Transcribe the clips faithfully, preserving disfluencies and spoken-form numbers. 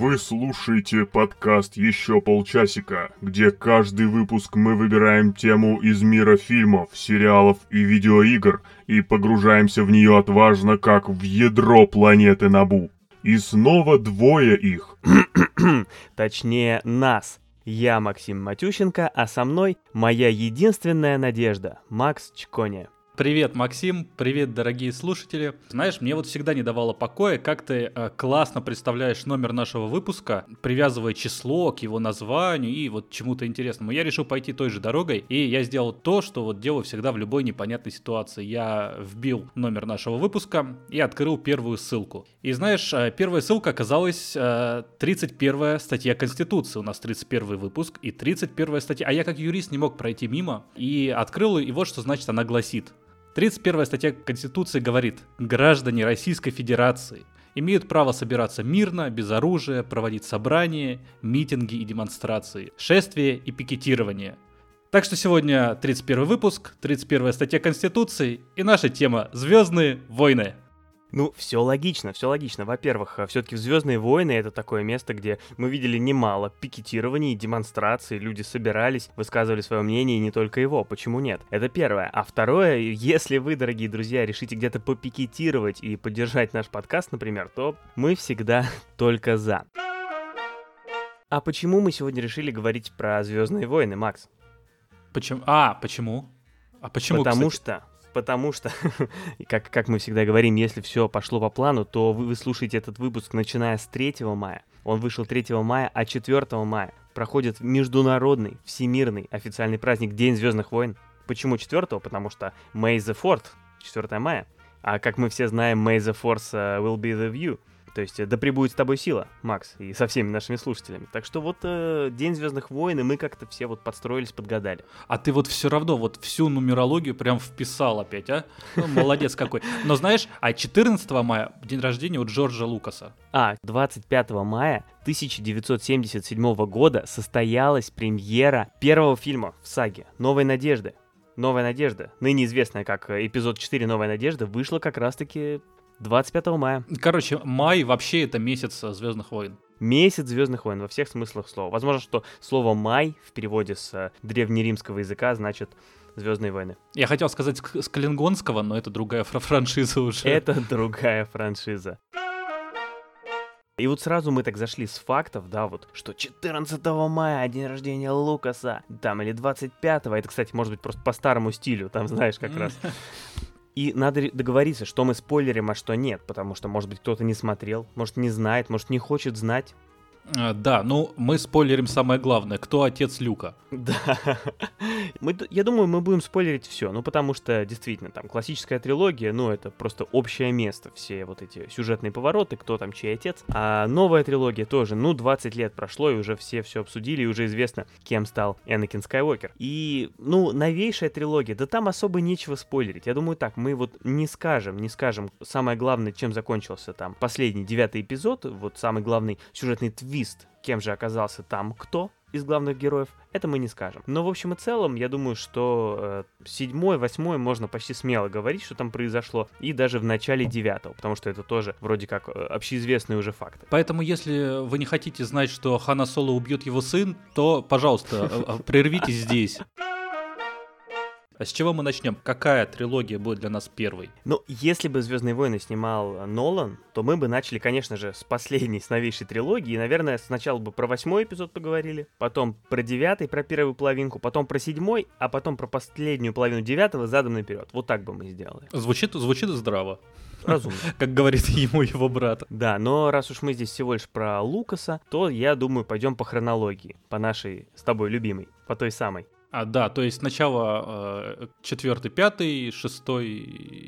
Вы слушаете подкаст «Еще полчасика», где каждый выпуск мы выбираем тему из мира фильмов, сериалов и видеоигр и погружаемся в нее отважно, как в ядро планеты Набу. И снова двое их. Точнее, нас. Я Максим Матющенко, а со мной моя единственная надежда – Макс Чкони. Привет, Максим, привет, дорогие слушатели. Знаешь, мне вот всегда не давало покоя, как ты э, классно представляешь номер нашего выпуска, привязывая число к его названию и вот чему-то интересному. Я решил пойти той же дорогой, и я сделал то, что вот делаю всегда в любой непонятной ситуации. Я вбил номер нашего выпуска и открыл первую ссылку. И знаешь, э, первая ссылка оказалась э, тридцать первая статья Конституции. У нас тридцать первый выпуск и тридцать первая статья. А я как юрист не мог пройти мимо и открыл, и вот что значит она гласит. тридцать первая статья Конституции говорит: «Граждане Российской Федерации имеют право собираться мирно, без оружия, проводить собрания, митинги и демонстрации, шествия и пикетирование». Так что сегодня тридцать первый выпуск, тридцать первая статья Конституции и наша тема «Звёздные войны». Ну, все логично, все логично. Во-первых, все-таки «Звездные войны» — это такое место, где мы видели немало пикетирований, демонстраций, люди собирались, высказывали свое мнение, и не только его. Почему нет? Это первое. А второе, если вы, дорогие друзья, решите где-то попикетировать и поддержать наш подкаст, например, то мы всегда только за. А почему мы сегодня решили говорить про «Звездные войны», Макс? Почему? А, почему? А почему, Потому кстати? что... Потому что, как, как мы всегда говорим, если все пошло по плану, то вы, вы слушаете этот выпуск начиная с третьего мая. Он вышел третьего мая, а четвёртого мая проходит международный, всемирный официальный праздник День Звездных войн. Почему четвёртого? Потому что May the Fourth, четвёртого мая. А как мы все знаем, May the Fourth will be the view. То есть да пребудет с тобой сила, Макс, и со всеми нашими слушателями. Так что вот э, День Звездных войн, и мы как-то все вот подстроились, подгадали. А ты вот все равно вот всю нумерологию прям вписал опять, а? Ну, молодец какой. Но знаешь, а четырнадцатого мая день рождения у Джорджа Лукаса. А, двадцать пятого мая тысяча девятьсот семьдесят седьмого года состоялась премьера первого фильма в саге «Новой надежды». «Новая надежда», ныне известная как эпизод четыре «Новая надежда», вышла как раз-таки... двадцать пятого мая. Короче, май вообще это месяц Звездных войн. Месяц Звездных войн во всех смыслах слова. Возможно, что слово «май» в переводе с древнеримского языка значит «Звездные войны». Я хотел сказать с клингонского, но это другая франшиза уже. Это другая франшиза. И вот сразу мы так зашли с фактов, да, вот, что четырнадцатого мая день рождения Лукаса, там, или двадцать пятого, это, кстати, может быть, просто по старому стилю, там, знаешь, как раз... И надо договориться, что мы спойлерим, а что нет, потому что, может быть, кто-то не смотрел, может, не знает, может, не хочет знать. А, да, ну, мы спойлерим самое главное, кто отец Люка. Да, мы, я думаю, мы будем спойлерить все, ну, потому что, действительно, там, классическая трилогия, ну, это просто общее место, все вот эти сюжетные повороты, кто там, чей отец. А новая трилогия тоже, ну, двадцать лет прошло, и уже все все обсудили, и уже известно, кем стал Энакин Скайуокер. И, ну, новейшая трилогия, да там особо нечего спойлерить, я думаю, так, мы вот не скажем, не скажем, самое главное, чем закончился там последний, девятый эпизод, вот самый главный сюжетный твист, кем же оказался там кто из главных героев, это мы не скажем. Но в общем и целом, я думаю, что седьмой, э, восьмой можно почти смело говорить, что там произошло, и даже в начале девятого, потому что это тоже вроде как э, общеизвестные уже факты. Поэтому, если вы не хотите знать, что Хана Соло убьет его сын, то, пожалуйста, прервитесь здесь. А с чего мы начнем? Какая трилогия будет для нас первой? Ну, если бы «Звездные войны» снимал Нолан, то мы бы начали, конечно же, с последней, с новейшей трилогии. И, наверное, сначала бы про восьмой эпизод поговорили, потом про девятый, про первую половинку, потом про седьмой, а потом про последнюю половину девятого задом наперед. Вот так бы мы сделали. Звучит, звучит здраво. Разумно. Как говорит ему его брат. Да, но раз уж мы здесь всего лишь про Лукаса, то, я думаю, пойдем по хронологии, по нашей с тобой любимой, по той самой. А, да, то есть сначала четвертый, пятый, шестой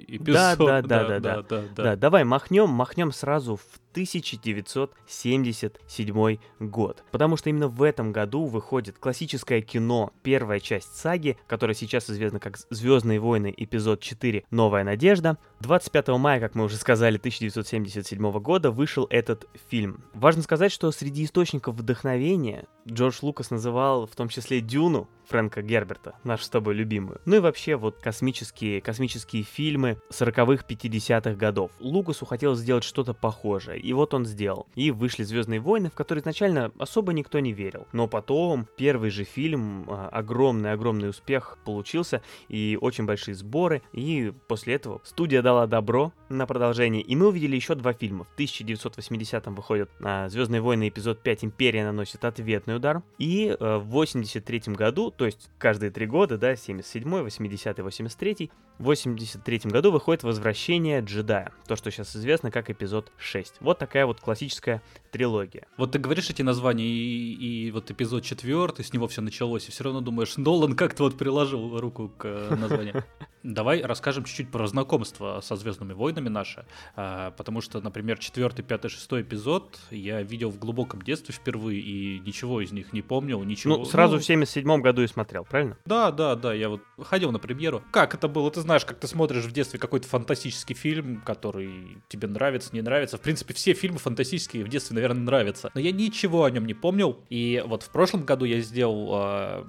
эпизод. Да, да, да, да, да, да, да, да, да. да давай махнем, махнем сразу в тысяча девятьсот семьдесят седьмой год, потому что именно в этом году выходит классическое кино, первая часть саги, которая сейчас известна как «Звездные войны», эпизод четыре «Новая надежда». двадцать пятого мая, как мы уже сказали, тысяча девятьсот семьдесят седьмого года вышел этот фильм. Важно сказать, что среди источников вдохновения Джордж Лукас называл в том числе «Дюну» Фрэнка Герберта, нашу с тобой любимую. Ну и вообще вот космические, космические фильмы сороковых, пятидесятых годов. Лукасу хотелось сделать что-то похожее. и вот он сделал. И вышли «Звёздные войны», в которые изначально особо никто не верил. Но потом первый же фильм, огромный-огромный успех получился, и очень большие сборы, и после этого студия дала добро на продолжение, и мы увидели еще два фильма. В тысяча девятьсот восьмидесятом выходит «Звёздные войны» эпизод пять «Империя наносит ответный удар», и в восемьдесят третьем году, то есть каждые три года, да, семьдесят седьмой, восьмидесятый, восемьдесят третий, в восемьдесят третьем году выходит «Возвращение джедая», то, что сейчас известно как эпизод шесть. Вот такая вот классическая трилогия. Вот ты говоришь эти названия, и, и вот эпизод четвертый, с него все началось, и все равно думаешь, Нолан как-то вот приложил руку к названию. Давай расскажем чуть-чуть про знакомство со «Звездными войнами» наше, потому что, например, четвёртый, пятый, шестой эпизод я видел в глубоком детстве впервые, и ничего из них не помнил, ничего... Ну, сразу ну... в семьдесят седьмом году и смотрел, правильно? Да, да, да, я вот ходил на премьеру. Как это было? Ты знаешь, как ты смотришь в детстве какой-то фантастический фильм, который тебе нравится, не нравится. В принципе, все фильмы фантастические в детстве, наверное, нравятся. Но я ничего о нем не помнил, и вот в прошлом году я сделал...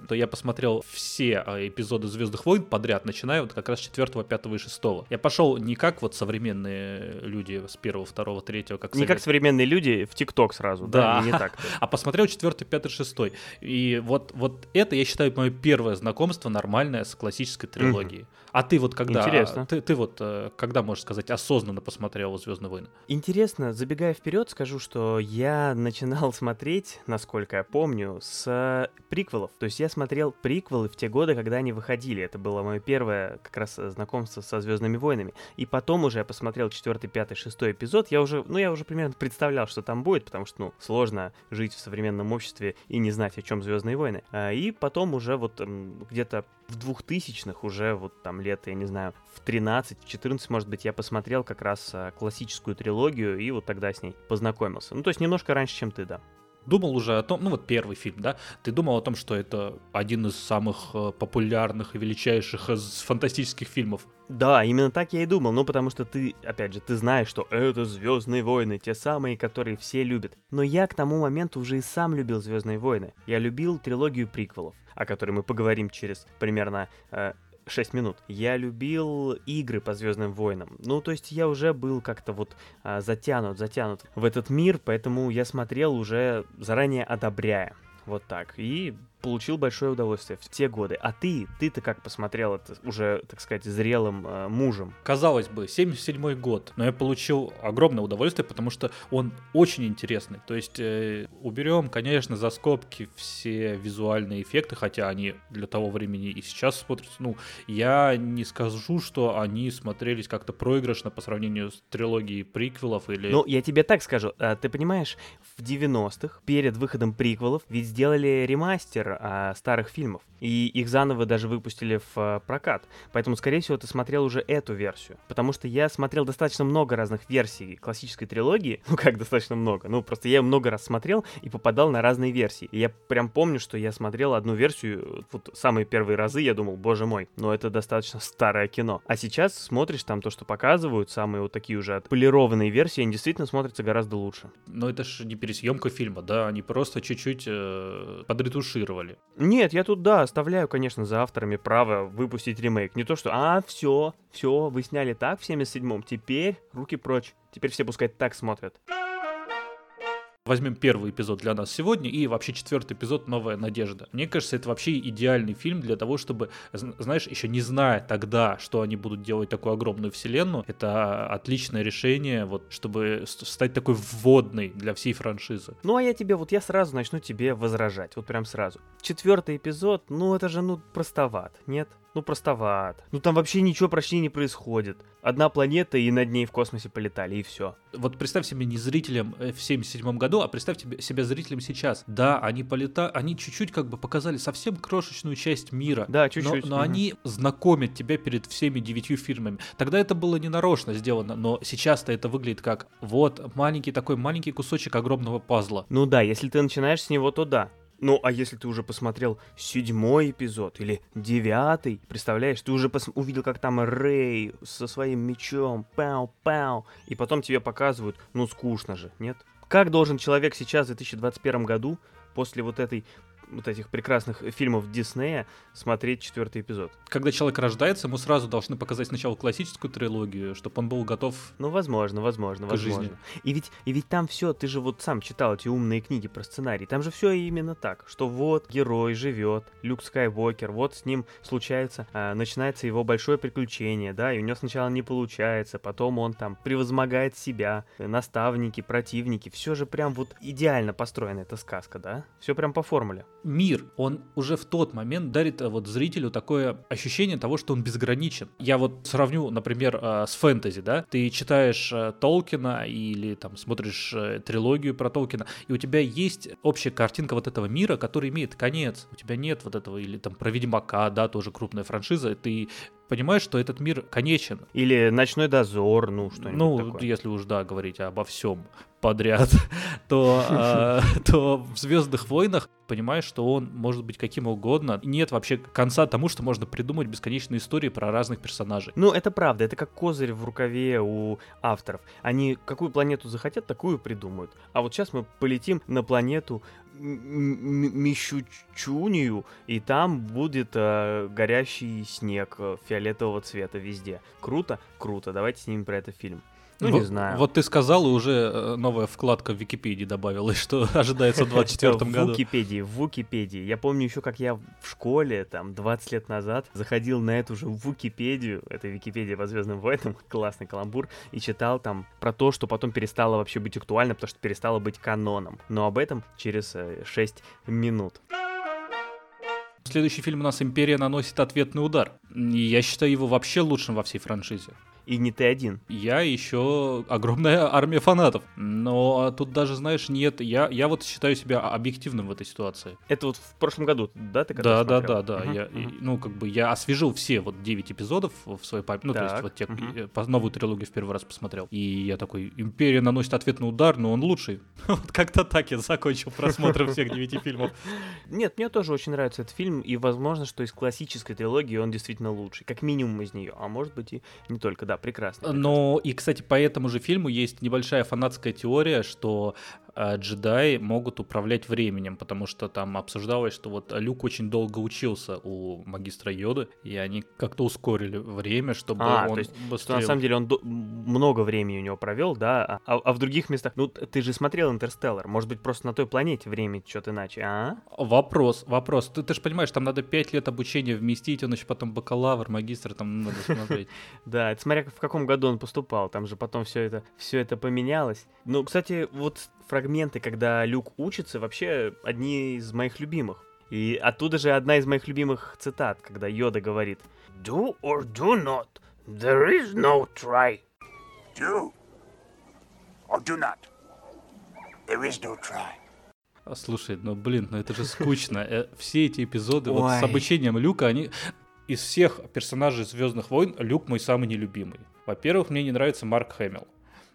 то я посмотрел все эпизоды «Звездных войн» подряд, начиная вот как как раз четвёртого, пятого и шестого. Я пошел не как вот современные люди с первого, второго, третьего, как... Не как современные люди в ТикТок сразу, да, да, не так. А посмотрел четвёртый, пятый, шестой. И вот, вот это, я считаю, мое первое знакомство нормальное с классической трилогией. Mm-hmm. А ты вот когда... Интересно. Ты, ты вот когда, можешь сказать, осознанно посмотрел «Звездные войны»? Интересно. Забегая вперед, скажу, что я начинал смотреть, насколько я помню, с приквелов. То есть я смотрел приквелы в те годы, когда они выходили. Это было мое первое... как раз знакомство со «Звездными войнами». И потом уже я посмотрел четвёртый, пятый, шестой эпизод. Я уже, ну, я уже примерно представлял, что там будет, потому что, ну, сложно жить в современном обществе и не знать, о чем «Звездные войны». И потом уже вот где-то в двухтысячных, уже вот там лет, я не знаю, в тринадцать, в четырнадцать, может быть, я посмотрел как раз классическую трилогию и вот тогда с ней познакомился. Ну, то есть немножко раньше, чем ты, да. Думал уже о том, ну вот первый фильм, да, ты думал о том, что это один из самых популярных и величайших из фантастических фильмов? Да, именно так я и думал, ну потому что ты, опять же, ты знаешь, что это «Звездные войны», те самые, которые все любят. Но я к тому моменту уже и сам любил «Звездные войны». Я любил трилогию приквелов, о которой мы поговорим через примерно... Э- шесть минут. Я любил игры по «Звездным войнам». Ну, то есть я уже был как-то вот а, затянут, затянут в этот мир, поэтому я смотрел уже заранее одобряя. Вот так. И получил большое удовольствие в те годы. А ты, ты-то как посмотрел это уже, так сказать, зрелым э, мужем? Казалось бы, семьдесят седьмой год, но я получил огромное удовольствие, потому что он очень интересный. То есть э, уберем, конечно, за скобки все визуальные эффекты, хотя они для того времени и сейчас смотрятся. Ну, я не скажу, что они смотрелись как-то проигрышно по сравнению с трилогией приквелов или... Ну, я тебе так скажу. А, ты понимаешь, в девяностых, перед выходом приквелов, ведь сделали ремастер старых фильмов, и их заново даже выпустили в прокат. Поэтому, скорее всего, ты смотрел уже эту версию. Потому что я смотрел достаточно много разных версий классической трилогии. Ну, как достаточно много? Ну, просто я ее много раз смотрел и попадал на разные версии. И я прям помню, что я смотрел одну версию, вот самые первые разы я думал, боже мой, но это достаточно старое кино. А сейчас смотришь там то, что показывают, самые вот такие уже отполированные версии, они действительно смотрятся гораздо лучше. Но это же не пересъемка фильма, да? Они просто чуть-чуть э, подретушировали. Нет, я тут, да, оставляю, конечно, за авторами право выпустить ремейк. Не то, что, а, все, все, вы сняли так в семьдесят седьмом, теперь руки прочь. Теперь все пускай так смотрят. Возьмем первый эпизод для нас сегодня и вообще четвертый эпизод «Новая надежда». Мне кажется, это вообще идеальный фильм для того, чтобы, знаешь, еще не зная тогда, что они будут делать такую огромную вселенную, это отличное решение, вот, чтобы стать такой вводной для всей франшизы. Ну, а я тебе, вот я сразу начну тебе возражать, вот прям сразу. Четвертый эпизод, ну, это же, ну, простоват, нет? Ну, простоват. Ну, там вообще ничего почти не происходит. Одна планета, и над ней в космосе полетали, и все. Вот представь себе не зрителям в семьдесят седьмом году, а представь себе зрителям сейчас. Да, они полета... они чуть-чуть как бы показали совсем крошечную часть мира. Да, чуть-чуть. Но, но угу. Они знакомят тебя перед всеми девятью фильмами. Тогда это было не нарочно сделано, но сейчас-то это выглядит как вот маленький такой маленький кусочек огромного пазла. Ну да, если ты начинаешь с него, то да. Ну, а если ты уже посмотрел седьмой эпизод или девятый, представляешь, ты уже пос- увидел, как там Рэй со своим мечом, пау-пау, и потом тебе показывают, ну, скучно же, нет? Как должен человек сейчас, в две тысячи двадцать первом году, после вот этой вот этих прекрасных фильмов Диснея смотреть четвертый эпизод. Когда человек рождается, ему сразу должны показать сначала классическую трилогию, чтобы он был готов. Ну, возможно, возможно, к возможно. Жизни. И ведь, и ведь там все, ты же вот сам читал эти умные книги про сценарий, там же все именно так, что вот герой живет, Люк Скайуокер, вот с ним случается, а, начинается его большое приключение, да, и у него сначала не получается, потом он там превозмогает себя, наставники, противники, все же прям вот идеально построена эта сказка, да, все прям по формуле. Мир, он уже в тот момент дарит вот зрителю такое ощущение того, что он безграничен. Я вот сравню, например, с фэнтези, да, ты читаешь Толкина или там смотришь трилогию про Толкина, и у тебя есть общая картинка вот этого мира, который имеет конец, у тебя нет вот этого, или там про Ведьмака, да, тоже крупная франшиза, ты понимаешь, что этот мир конечен. Или «Ночной дозор», ну, что-нибудь ну, такое. Ну, если уж, да, говорить обо всем подряд, то в «Звездных войнах» понимаешь, что он может быть каким угодно. Нет вообще конца тому, что можно придумать бесконечные истории про разных персонажей. Ну, это правда, это как козырь в рукаве у авторов. Они какую планету захотят, такую придумают. А вот сейчас мы полетим на планету Мещучунию, и там будет э, горящий снег фиолетового цвета везде. Круто, круто, давайте снимем про это фильм. Ну, ну, не знаю. Вот ты сказал, и уже новая вкладка в Википедии добавилась, что ожидается в двадцать четвёртом году. В Википедии, в Википедии. Я помню еще, как я в школе, там, двадцать лет назад, заходил на эту же Википедию, это Википедия по «Звездным войнам», классный каламбур, и читал там про то, что потом перестало вообще быть актуально, потому что перестало быть каноном. Но об этом через шесть минут. Следующий фильм у нас «Империя наносит ответный удар». Я считаю его вообще лучшим во всей франшизе. И не ты один. Я еще огромная армия фанатов. Но тут даже, знаешь, нет, я, я вот считаю себя объективным в этой ситуации. Это вот в прошлом году, да, ты когда да, смотрел? Да, да, да, uh-huh, я, uh-huh. Ну, как бы я освежил все вот девять эпизодов в своей памяти. Ну, так. То есть вот те, uh-huh. новую трилогию в первый раз посмотрел. И я такой, «Империя наносит ответный удар», но он лучший. Вот как-то так я закончил просмотр всех девяти фильмов. Нет, мне тоже очень нравится этот фильм. И возможно, что из классической трилогии он действительно лучший. Как минимум из нее. А может быть и не только, да. Да, прекрасно, прекрасно. Но, и, кстати, по этому же фильму есть небольшая фанатская теория, что э, джедаи могут управлять временем, потому что там обсуждалось, что вот Люк очень долго учился у магистра Йоды, и они как-то ускорили время, чтобы а, он то есть, быстрее... Что на самом деле он до... много времени у него провел, да, а, а в других местах... Ну, ты же смотрел «Интерстеллар», может быть, просто на той планете время что-то иначе, а? Вопрос, вопрос. Ты, ты же понимаешь, там надо пять лет обучения вместить, он еще потом бакалавр, магистр, там надо смотреть. Да, это смотря в каком году он поступал, там же потом все это, все это поменялось. Ну, кстати, вот фрагменты, когда Люк учится, вообще одни из моих любимых. И оттуда же одна из моих любимых цитат, когда Йода говорит: «Do or do not, there is no try». «Do or do not, there is no try». Слушай, ну блин, ну это же скучно. Все эти эпизоды вот с обучением Люка, они... Из всех персонажей «Звездных войн» Люк мой самый нелюбимый. Во-первых, мне не нравится Марк Хэмилл.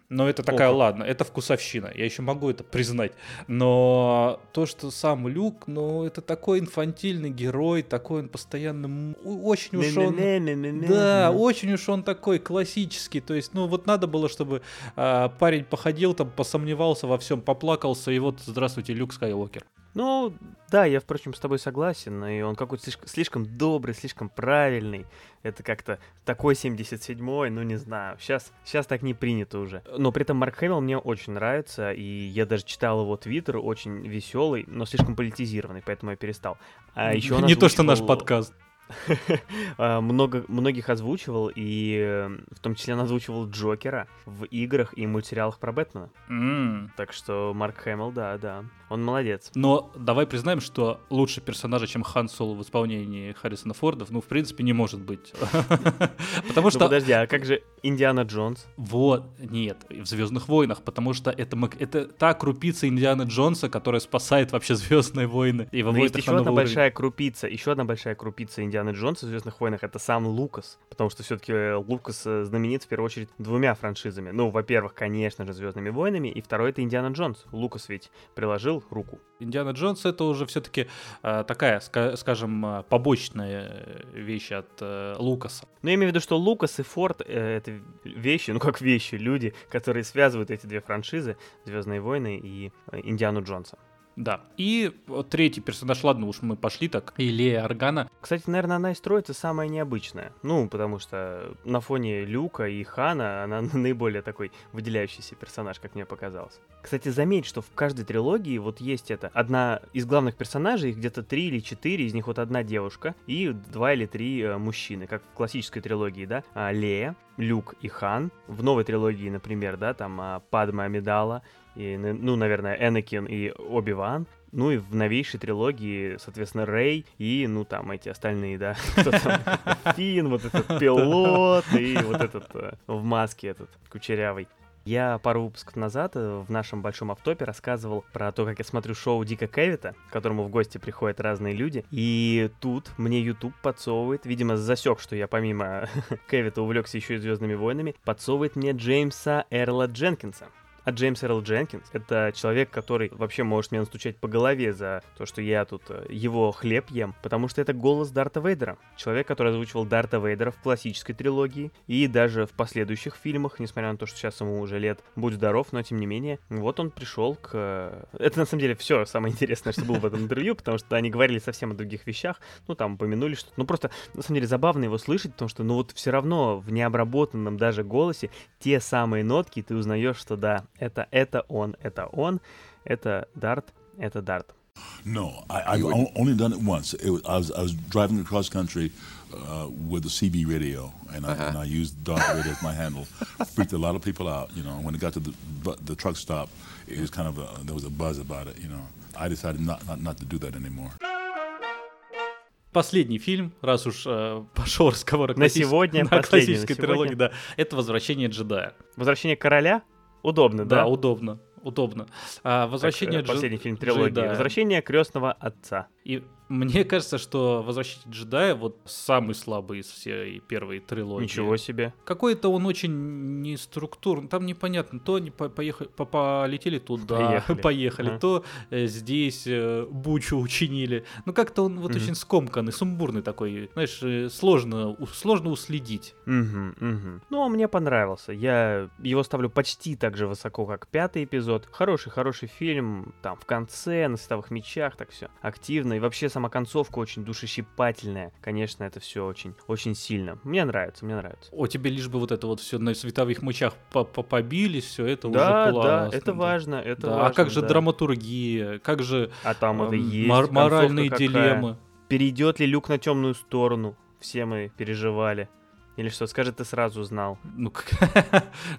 Но это такая, Опа. ладно, это вкусовщина. Я еще могу это признать. Но то, что сам Люк, ну, это такой инфантильный герой, такой он постоянно очень уж он... Да, очень уж он такой классический. То есть, ну, вот надо было, чтобы а, парень походил, там, посомневался во всем, поплакался, и вот, здравствуйте, Люк Скайуокер. Ну, да, я, впрочем, с тобой согласен. И он какой-то слишком, слишком добрый, слишком правильный. Это как-то такой семьдесят седьмой, ну, не знаю. Сейчас, сейчас так не принято уже. Но при этом Марк Хэмилл мне очень нравится, и я даже читал его твиттер, очень веселый, но слишком политизированный, поэтому я перестал. А еще он озвучивал... Не то, что наш подкаст. Много, многих озвучивал, и в том числе он озвучивал Джокера в играх и мультсериалах про Бэтмена. Mm. Так что Марк Хэмилл, да, да, он молодец. Но давай признаем, что лучше персонажа, чем Хан Соло в исполнении Харрисона Форда, ну, в принципе, не может быть. Потому что... Подожди, а как же Индиана Джонс? Вот, нет, в «Звездных войнах», потому что это та крупица Индиана Джонса, которая спасает вообще «Звездные войны». Но есть еще одна большая крупица, еще одна большая крупица Индиана Джонса в «Звездных войнах» — это сам Лукас, потому что все-таки Лукас знаменит в первую очередь двумя франшизами. Ну, во-первых, конечно же, «Звездными войнами», и второй — это «Индиана Джонс». Лукас ведь приложил руку. «Индиана Джонс» — это уже все-таки э, такая, ска- скажем, побочная вещь от э, Лукаса. Ну, я имею в виду, что Лукас и Форд э, — это вещи, ну как вещи, люди, которые связывают эти две франшизы — «Звездные войны» и «Индиану Джонса». Да. И вот третий персонаж, ладно, уж мы пошли так, и Лея Органа. Кстати, наверное, она и строится самая необычная. Ну, потому что на фоне Люка и Хана она наиболее такой выделяющийся персонаж, как мне показалось. Кстати, заметь, что в каждой трилогии вот есть это. Одна из главных персонажей, их где-то три или четыре, из них вот одна девушка и два или три мужчины, как в классической трилогии, да, Лея, Люк и Хан. В новой трилогии, например, да, там Падма Амидала, и, ну, наверное, Энакин и Оби-Ван. Ну и в новейшей трилогии, соответственно, Рэй и, ну, там, эти остальные, да, кто там, Финн, вот этот пилот и вот этот в маске этот кучерявый. Я пару выпусков назад в нашем большом автопе рассказывал про то, как я смотрю шоу Дика Кевита, к которому в гости приходят разные люди. И тут мне YouTube подсовывает, видимо, засек, что я помимо Кевита увлекся еще и «Звездными войнами», подсовывает мне Джеймса Эрла Дженкинса. А Джеймс Эрл Дженкинс — это человек, который вообще может меня настучать по голове за то, что я тут его хлеб ем, потому что это голос Дарта Вейдера. Человек, который озвучивал Дарта Вейдера в классической трилогии и даже в последующих фильмах, несмотря на то, что сейчас ему уже лет будь здоров, но тем не менее, вот он пришел к... Это на самом деле все самое интересное, что было в этом интервью, потому что они говорили совсем о других вещах, ну там упомянули что-то. Ну просто, на самом деле, забавно его слышать, потому что, ну вот все равно в необработанном даже голосе те самые нотки, ты узнаешь, что да, Это, это он, это он, это Дарт, это Дарт. No, I, I've only done it once. It was, I, was, I was driving across country uh, with a C B radio, and I, uh-huh. and I used Darth Vader as my handle. Freaked a lot of people out, you know. When it got to the, the truck stop, it was kind of a, there was a buzz about it, you know. I decided not, not, not to do that anymore. Последний фильм, раз уж э, пошел разговор о классической, на сегодня, на классической на трилогии, да, это «Возвращение джедая». «Возвращение короля»? Удобно, да? Да, удобно, удобно. А, возвращение так, последний Дж... фильм трилогии. Джедая. Возвращение крестного отца. И мне кажется, что «Возвращение джедая» вот самый слабый из всей первой трилогии. Ничего себе. Какой-то он очень неструктурный. Там непонятно, то они поехали, полетели туда, поехали, поехали а. то здесь бучу учинили. Ну как-то он вот mm-hmm. очень скомканный, сумбурный такой. Знаешь, сложно, сложно уследить. Mm-hmm, mm-hmm. Ну, а мне понравился. Я его ставлю почти так же высоко, как пятый эпизод. Хороший-хороший фильм. Там в конце, на световых мечах, так все активно. И вообще сама концовка очень душещипательная. Конечно, это все очень, очень сильно. Мне нравится, мне нравится. О, тебе лишь бы вот это вот все на световых мечах побились, все это да, уже классно. Да, да, это важно, это да. важно. А как же да. драматургия, как же а там это э, есть. Мор- моральные какая? Дилеммы. Перейдет ли Люк на темную сторону? Все мы переживали. Или что, скажет, ты сразу знал? Ну,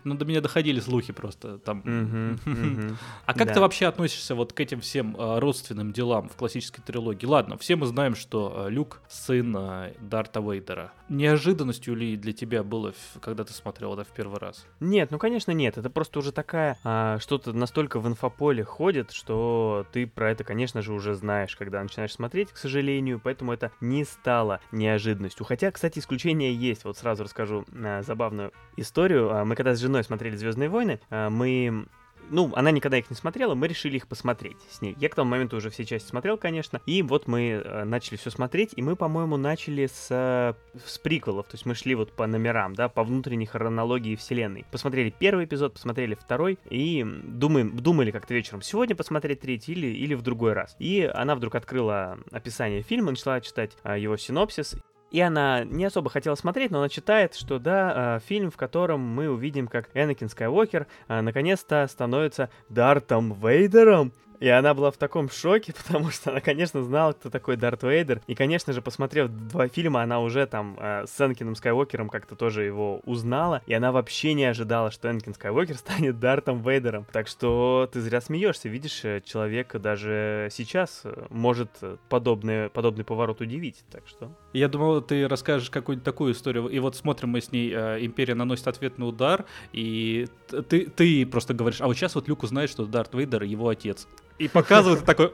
ну до меня доходили слухи просто там. Uh-huh, uh-huh. А как да. ты вообще относишься вот к этим всем э, родственным делам в классической трилогии? Ладно, все мы знаем, что э, Люк сын э, Дарта Вейдера. Неожиданностью ли для тебя было, когда ты смотрел это в первый раз? Нет, ну конечно нет. Это просто уже такая, э, что-то настолько в инфополе ходит, что ты про это, конечно же, уже знаешь, когда начинаешь смотреть, к сожалению. Поэтому это не стало неожиданностью. Хотя, кстати, исключения есть. Вот сразу Сразу расскажу э, забавную историю. Мы когда с женой смотрели «Звездные войны», э, мы... Ну, она никогда их не смотрела, мы решили их посмотреть с ней. Я к тому моменту уже все части смотрел, конечно. И вот мы э, начали все смотреть, и мы, по-моему, начали с, э, с приквелов. То есть мы шли вот по номерам, да, по внутренней хронологии вселенной. Посмотрели первый эпизод, посмотрели второй, и думаем, думали как-то вечером, сегодня посмотреть третий или, или в другой раз. И она вдруг открыла описание фильма, начала читать э, его синопсис. И она не особо хотела смотреть, но она читает, что да, фильм, в котором мы увидим, как Энакин Скайуокер наконец-то становится Дартом Вейдером. И она была в таком шоке, потому что она, конечно, знала, кто такой Дарт Вейдер. И, конечно же, посмотрев два фильма, она уже там э, с Энакином Скайуокером как-то тоже его узнала. И она вообще не ожидала, что Энакин Скайуокер станет Дартом Вейдером. Так что ты зря смеешься. Видишь, человек даже сейчас может подобный, подобный поворот удивить. Так что... Я думал, ты расскажешь какую-нибудь такую историю. И вот смотрим мы с ней, э, Империя наносит ответный удар. И ты, ты просто говоришь, а вот сейчас вот Люк узнает, что Дарт Вейдер его отец. И показывают такой...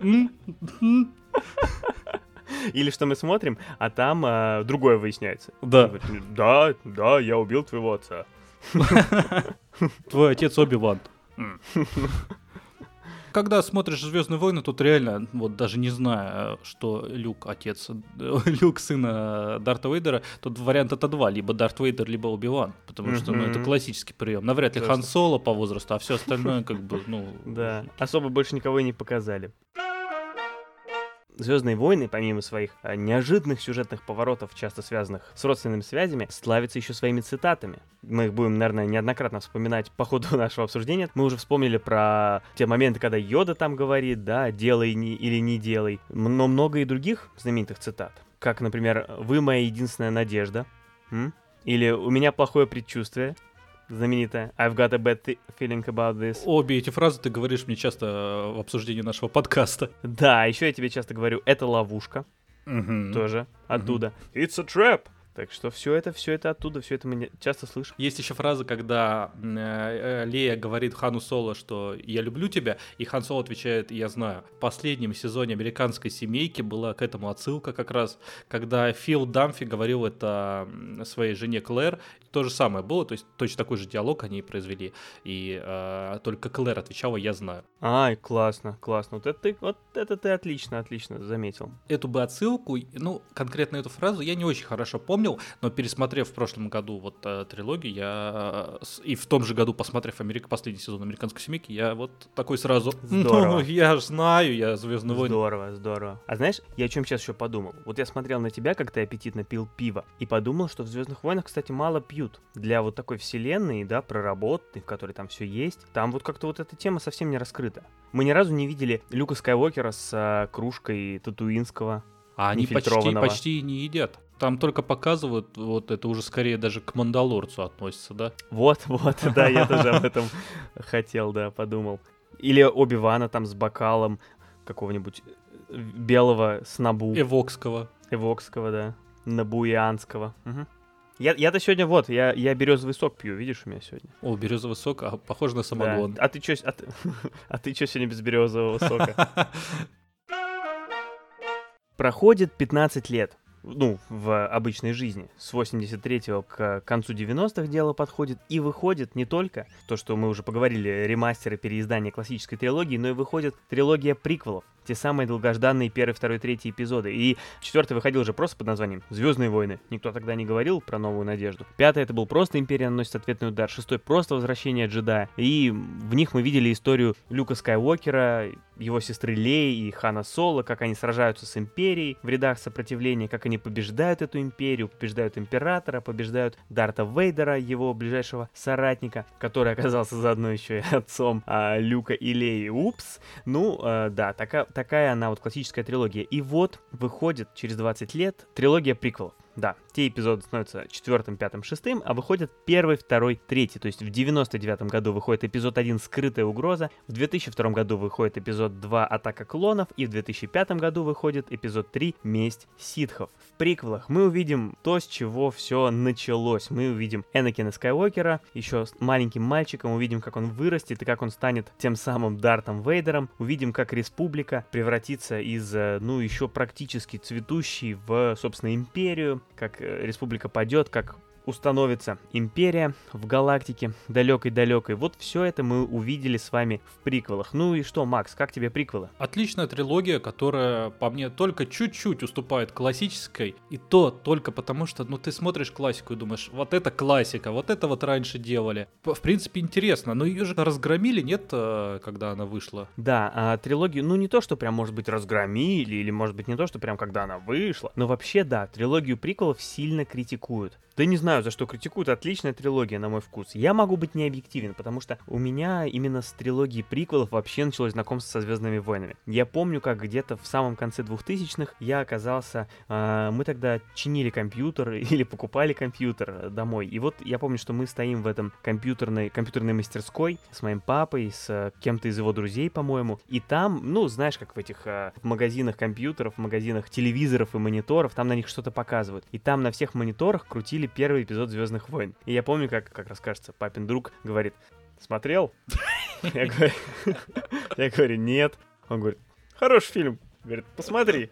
Или что мы смотрим, а там э, другое выясняется. Да. Говорит, да, да, я убил твоего отца. Твой отец Оби-Ван. Когда смотришь «Звездные войны», тут реально, вот даже не зная, что Люк отец, Люк сына Дарта Вейдера, тут вариант это два, либо Дарт Вейдер, либо Оби-Ван, потому что mm-hmm. ну, это классический прием. Навряд ли Хан Соло по возрасту, а все остальное как бы, ну... Да, особо больше никого и не показали. «Звёздные войны», помимо своих неожиданных сюжетных поворотов, часто связанных с родственными связями, славится еще своими цитатами. Мы их будем, наверное, неоднократно вспоминать по ходу нашего обсуждения. Мы уже вспомнили про те моменты, когда Йода там говорит, да, «делай не, или не делай», но много и других знаменитых цитат, как, например, «Вы моя единственная надежда», м? Или «У меня плохое предчувствие», знаменитая «I've got a bad th- feeling about this». Обе эти фразы ты говоришь мне часто в обсуждении нашего подкаста. Да, еще я тебе часто говорю «это ловушка». Mm-hmm. Тоже оттуда. Mm-hmm. «It's a trap». Так что все это, все это оттуда, все это мы часто слышим. Есть еще фраза, когда э, э, Лея говорит Хану Соло, что «я люблю тебя», и Хан Соло отвечает «я знаю». В последнем сезоне «Американской семейки» была к этому отсылка как раз, когда Фил Дамфи говорил это своей жене Клэр. То же самое было, то есть точно такой же диалог они произвели, и э, только Клэр отвечала «я знаю». Ай, классно, классно. Вот это ты, вот это ты отлично, отлично заметил. Эту бы отсылку, ну, конкретно эту фразу я не очень хорошо помню, но пересмотрев в прошлом году вот э, трилогию, я и в том же году, посмотрев Америк, последний сезон «Американской семейки», я вот такой сразу, здорово. Ну, я ж знаю, я «Звездные войны». Здорово, здорово. А знаешь, я о чем сейчас еще подумал? Вот я смотрел на тебя, как ты аппетитно пил пиво, и подумал, что в «Звездных войнах», кстати, мало пьют. Для вот такой вселенной, да, проработанной, в которой там все есть, там вот как-то вот эта тема совсем не раскрыта. Мы ни разу не видели Люка Скайуокера с а, кружкой татуинского. А они почти, почти не едят. Там только показывают, вот это уже скорее даже к Мандалорцу относится, да? Вот, вот, да, я тоже об этом хотел, да, подумал. Или Оби-Вана там с бокалом какого-нибудь белого с Набу. Эвокского. Эвокского, да. Набуианского. Угу. Я, я-то сегодня, вот, я, я березовый сок пью, видишь, у меня сегодня. О, березовый сок, а похоже на самогон. Да. А ты чё, а ты, а ты чё сегодня без березового сока? Проходит пятнадцать лет, ну, в обычной жизни, с восемьдесят третьего к концу девяностых дело подходит, и выходит не только то, что мы уже поговорили, ремастеры, переиздания классической трилогии, но и выходит трилогия приквелов, те самые долгожданные первый, второй, третий эпизоды. И четвертый выходил уже просто под названием «Звездные войны». Никто тогда не говорил про новую надежду. Пятый — это был просто «Империя наносит ответный удар». Шестой — просто «Возвращение джедая». И в них мы видели историю Люка Скайуокера, его сестры Леи и Хана Соло, как они сражаются с Империей в рядах сопротивления, как они побеждают эту Империю, побеждают Императора, побеждают Дарта Вейдера, его ближайшего соратника, который оказался заодно еще и отцом а, Люка и Леи. Упс! Ну, а, да, такая... Такая она вот классическая трилогия. И вот выходит через двадцать лет трилогия приквелов. Да, те эпизоды становятся четвертым, пятым, шестым, а выходят первый, второй, третий. То есть в девяносто девятом году выходит эпизод один «Скрытая угроза», в две тысячи втором году выходит эпизод два «Атака клонов», и в две тысячи пятом году выходит эпизод три «Месть ситхов». В приквелах мы увидим то, с чего все началось. Мы увидим Энакина Скайуокера еще маленьким мальчиком, увидим, как он вырастет и как он станет тем самым Дартом Вейдером, увидим, как Республика превратится из, ну, еще практически цветущей в, собственно, империю, как Республика падет, как установится империя в галактике далекой-далекой. Вот все это мы увидели с вами в приквелах. Ну и что, Макс, как тебе приквелы? Отличная трилогия, которая, по мне, только чуть-чуть уступает классической. И то только потому, что, ну, ты смотришь классику и думаешь, вот это классика, вот это вот раньше делали. В принципе, интересно, но ее же разгромили, нет, когда она вышла? Да, а трилогию, ну, не то, что прям, может быть, разгромили, или, может быть, не то, что прям, когда она вышла. Но вообще, да, трилогию приквелов сильно критикуют. Да не знаю, за что критикуют, отличная трилогия, на мой вкус. Я могу быть необъективен, потому что у меня именно с трилогии приквелов вообще началось знакомство со «Звездными войнами». Я помню, как где-то в самом конце двухтысячных я оказался... Э, мы тогда чинили компьютер или покупали компьютер домой. И вот я помню, что мы стоим в этом компьютерной, компьютерной мастерской с моим папой, с э, кем-то из его друзей, по-моему. И там, ну, знаешь, как в этих э, магазинах компьютеров, магазинах телевизоров и мониторов, там на них что-то показывают. И там на всех мониторах крутили первый эпизод «Звездных войн». И я помню, как, как раскажется, папин друг говорит: «Смотрел?» Я говорю: «Нет». Он говорит: «Хороший фильм». Говорит: «Посмотри.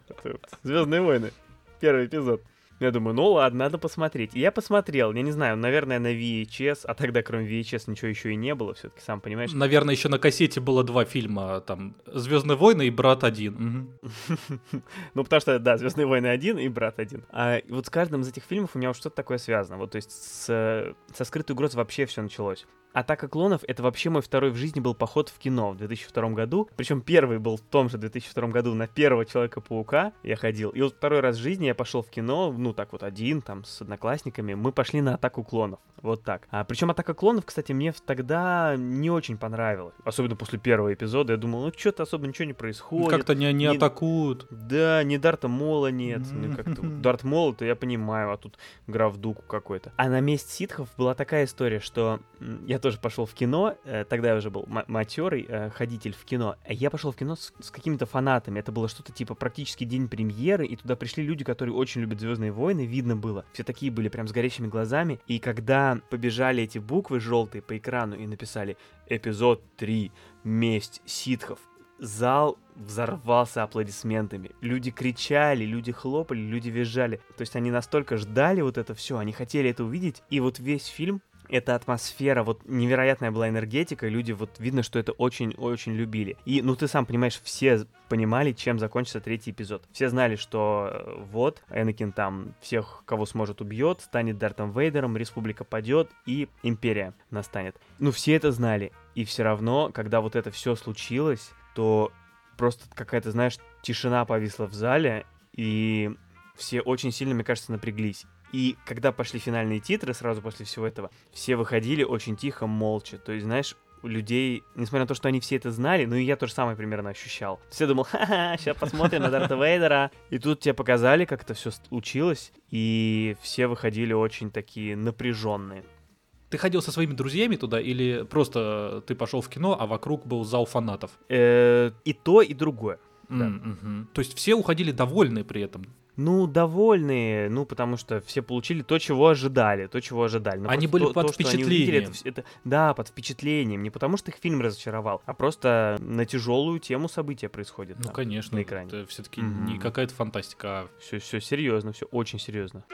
Звездные войны. Первый эпизод». Я думаю, ну ладно, надо посмотреть. И я посмотрел, я не знаю, наверное, на ви эйч эс, а тогда кроме ви эйч эс ничего еще и не было, все-таки, сам понимаешь. Наверное, еще на кассете было два фильма, там, «Звездные войны» и «Брат один». Ну, потому что, да, «Звездные войны один» и «Брат один». А вот с каждым из этих фильмов у меня уж что-то такое связано. Вот, то есть со «Скрытой угрозой» вообще все началось. «Атака клонов» — это вообще мой второй в жизни был поход в кино в две тысячи втором году. Причем первый был в том же две тысячи втором году на первого Человека-паука я ходил. И вот второй раз в жизни я пошел в кино, ну так вот один, там, с одноклассниками. Мы пошли на «Атаку клонов». Вот так. А, причем «Атака клонов», кстати, мне тогда не очень понравилась. Особенно после первого эпизода. Я думал, ну что-то особо ничего не происходит. Ну, как-то не, не, не атакуют. Да, не Дарта Мола нет. Ну как-то Дарт Мола-то я понимаю, а тут Граф Дуку какой-то. А на «Месть ситхов» была такая история, что я тоже пошел в кино, тогда я уже был м- матерый э, ходитель в кино, я пошел в кино с, с какими-то фанатами, это было что-то типа практически день премьеры, и туда пришли люди, которые очень любят «Звёздные войны», видно было, все такие были прям с горящими глазами, и когда побежали эти буквы желтые по экрану и написали «Эпизод три. Месть ситхов», зал взорвался аплодисментами. Люди кричали, люди хлопали, люди визжали. То есть они настолько ждали вот это все, они хотели это увидеть, и вот весь фильм эта атмосфера, вот невероятная была энергетика, люди, вот видно, что это очень-очень любили. И, ну, ты сам понимаешь, все понимали, чем закончится третий эпизод. Все знали, что вот, Энакин там всех, кого сможет, убьет, станет Дартом Вейдером, Республика падет и Империя настанет. Ну, все это знали. И все равно, когда вот это все случилось, то просто какая-то, знаешь, тишина повисла в зале, и все очень сильно, мне кажется, напряглись. И когда пошли финальные титры сразу после всего этого, все выходили очень тихо, молча. То есть, знаешь, у людей, несмотря на то, что они все это знали, ну и я тоже самое примерно ощущал. Все думал, ха-ха, сейчас посмотрим на Дарта Вейдера. И тут тебе показали, как это все случилось, и все выходили очень такие напряженные. Ты ходил со своими друзьями туда или просто ты пошел в кино, а вокруг был зал фанатов? И то, и другое. То есть все уходили довольны при этом? Ну, довольные, ну, потому что все получили то, чего ожидали, то, чего ожидали. Но они были то, под то, впечатлением. Увидели, это, это, да, под впечатлением, не потому что их фильм разочаровал, а просто на тяжелую тему события происходит. Ну, там, конечно, на экране. Это все-таки mm-hmm. не какая-то фантастика. Все, все серьезно, все очень серьезно.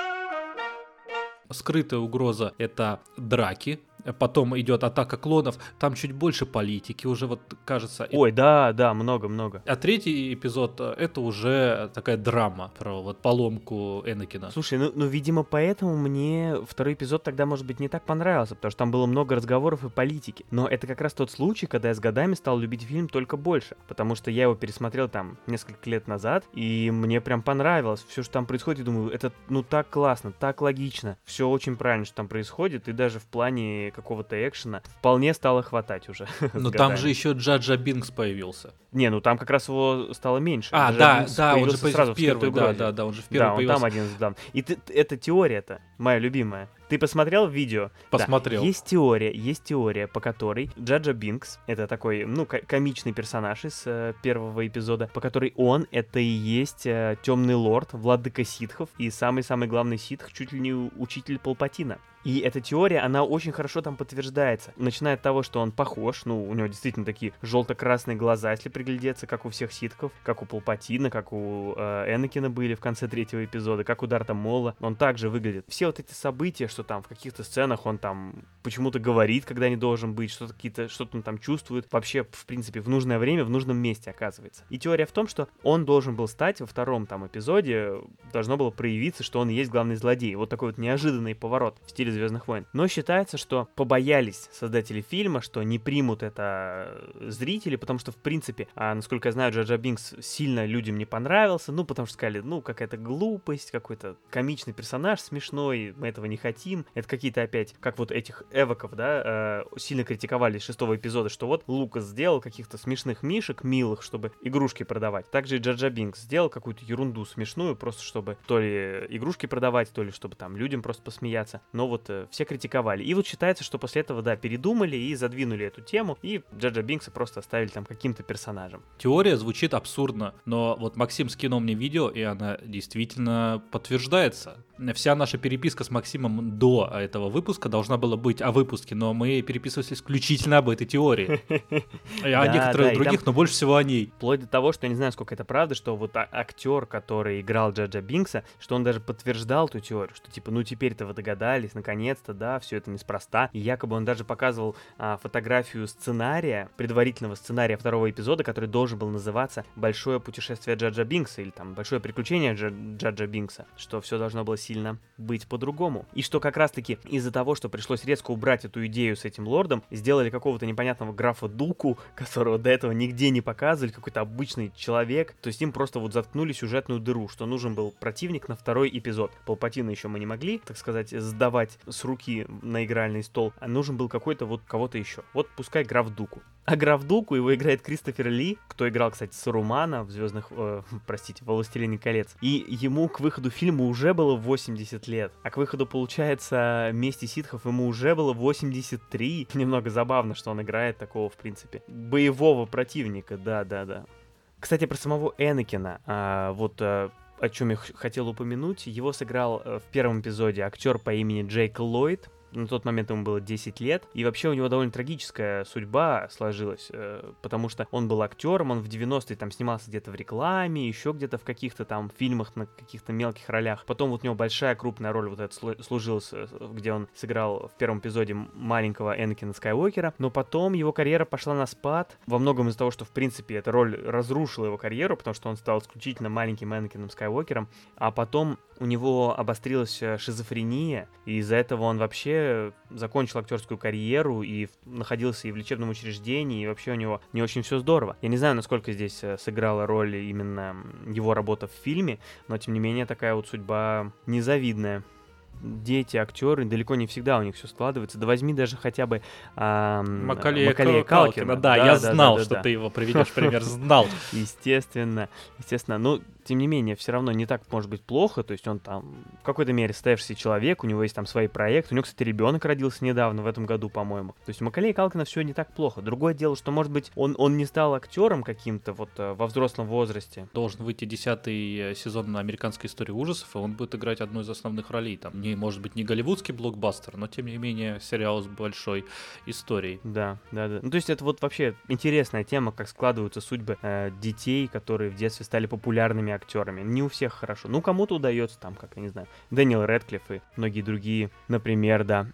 Скрытая угроза — это драки. Потом идет атака клонов. Там чуть больше политики уже, вот кажется. Ой, да, да, много-много. А третий эпизод — это уже такая драма про вот поломку Энакина. Слушай, ну, ну, видимо, поэтому мне второй эпизод тогда, может быть, не так понравился, потому что там было много разговоров и политики. Но это как раз тот случай, когда я с годами стал любить фильм только больше, потому что я его пересмотрел там несколько лет назад, и мне прям понравилось все, что там происходит. Я думаю, это ну так классно, так логично. Все очень правильно, что там происходит, и даже в плане какого-то экшена вполне стало хватать уже. Но там же еще Джа-Джа Бинкс появился. Не, ну там как раз его стало меньше. А, Джа-Джа да, да, он же сразу первый, в да, да, да, он же в первый да, появился. Да, он там один сдан. И ты, эта теория-то, моя любимая, ты посмотрел видео? Посмотрел. Да. Есть теория, есть теория, по которой Джа-Джа Бинкс, это такой, ну, комичный персонаж из э, первого эпизода, по которой он, это и есть э, темный лорд, владыка ситхов и самый-самый главный ситх, чуть ли не учитель Палпатина. И эта теория, она очень хорошо там подтверждается. Начиная от того, что он похож, ну, у него действительно такие желто-красные глаза, если приглядеться, как у всех ситхов, как у Палпатина, как у э, Энакина были в конце третьего эпизода, как у Дарта Мола, он также выглядит. Все вот эти события, что там в каких-то сценах он там почему-то говорит, когда не должен быть, что-то какие-то, что-то он там чувствует. Вообще, в принципе, в нужное время, в нужном месте оказывается. И теория в том, что он должен был стать во втором там эпизоде, должно было проявиться, что он и есть главный злодей. Вот такой вот неожиданный поворот в стиле «Звездных войн». Но считается, что побоялись создатели фильма, что не примут это зрители, потому что, в принципе, а, насколько я знаю, Джа-Джа Бинкс сильно людям не понравился, ну, потому что сказали, ну, какая-то глупость, какой-то комичный персонаж смешной, мы этого не хотим. Это какие-то опять, как вот этих эвоков, да, э, сильно критиковали с шестого эпизода, что вот Лукас сделал каких-то смешных мишек, милых, чтобы игрушки продавать. Также и Джа-Джа Бинкс сделал какую-то ерунду смешную, просто чтобы то ли игрушки продавать, то ли чтобы там людям просто посмеяться. Но вот э, все критиковали. И вот считается, что после этого, да, передумали и задвинули эту тему, и Джа-Джа Бинкса просто оставили там каким-то персонажем. Теория звучит абсурдно, но вот Максим скинул мне видео, и она действительно подтверждается. Вся наша переписка с Максимом до этого выпуска должна была быть о выпуске, но мы переписывались исключительно об этой теории. О некоторых других, но больше всего о ней. Вплоть до того, что я не знаю, сколько это правда, что вот актер, который играл Джа-Джа Бинкса, что он даже подтверждал эту теорию, что типа, ну теперь-то вы догадались, наконец-то, да, все это неспроста. И якобы он даже показывал фотографию сценария, предварительного сценария второго эпизода, который должен был называться «Большое путешествие Джа-Джа Бинкса» или там «Большое приключение Джа-Джа Бинкса», что все должно было сильно сильно быть по-другому. И что как раз-таки из-за того, что пришлось резко убрать эту идею с этим лордом, сделали какого-то непонятного графа Дуку, которого до этого нигде не показывали, какой-то обычный человек. То есть им просто вот заткнули сюжетную дыру, что нужен был противник на второй эпизод. Палпатина еще мы не могли, так сказать, сдавать с руки на игральный стол, а нужен был какой-то вот кого-то еще. Вот пускай граф Дуку. А граф Дуку его играет Кристофер Ли, кто играл, кстати, Сарумана в «Звездных», э, простите, «Властелине колец». И ему к выходу фильма уже было восемьдесят лет, а к выходу, получается, «Мести ситхов» ему уже было восемьдесят три. Немного забавно, что он играет такого, в принципе, боевого противника, да-да-да. Кстати, про самого Энакина, а, вот... А... о чем я хотел упомянуть. Его сыграл в первом эпизоде актер по имени Джейк Ллойд. На тот момент ему было десять лет. И вообще у него довольно трагическая судьба сложилась, потому что он был актером, он в девяностые там снимался где-то в рекламе, еще где-то в каких-то там фильмах на каких-то мелких ролях. Потом вот у него большая крупная роль вот эта служилась, где он сыграл в первом эпизоде маленького Энакина Скайуокера. Но потом его карьера пошла на спад, во многом из-за того, что в принципе эта роль разрушила его карьеру, потому что он стал исключительно маленьким Энакином Скайуокером. А потом у него обострилась шизофрения, и из-за этого он вообще закончил актерскую карьеру и находился и в лечебном учреждении, и вообще у него не очень все здорово. Я не знаю, насколько здесь сыграла роль именно его работа в фильме, но тем не менее такая вот судьба незавидная. Дети, актеры, далеко не всегда у них все складывается. Да возьми даже хотя бы э, Маколея Калкина. Калкина. Да, да, я да, знал, да, да, что да. Ты его приведешь, пример, знал. Естественно, естественно. Но, тем не менее, все равно не так может быть плохо. То есть он там в какой-то мере стоявшийся человек, у него есть там свои проекты. У него, кстати, ребенок родился недавно, в этом году, по-моему. То есть у Маколея Калкина все не так плохо. Другое дело, что, может быть, он, он не стал актером каким-то вот во взрослом возрасте. Должен выйти десятый сезон на «Американской истории ужасов», и он будет играть одну из основных ролей там. Не, может быть, не голливудский блокбастер, но, тем не менее, сериал с большой историей. Да, да, да. Ну, то есть это вот вообще интересная тема, как складываются судьбы э, детей, которые в детстве стали популярными актерами. Не у всех хорошо. Ну, кому-то удается там, как, я не знаю, Дэниел Рэдклифф и многие другие, например, да.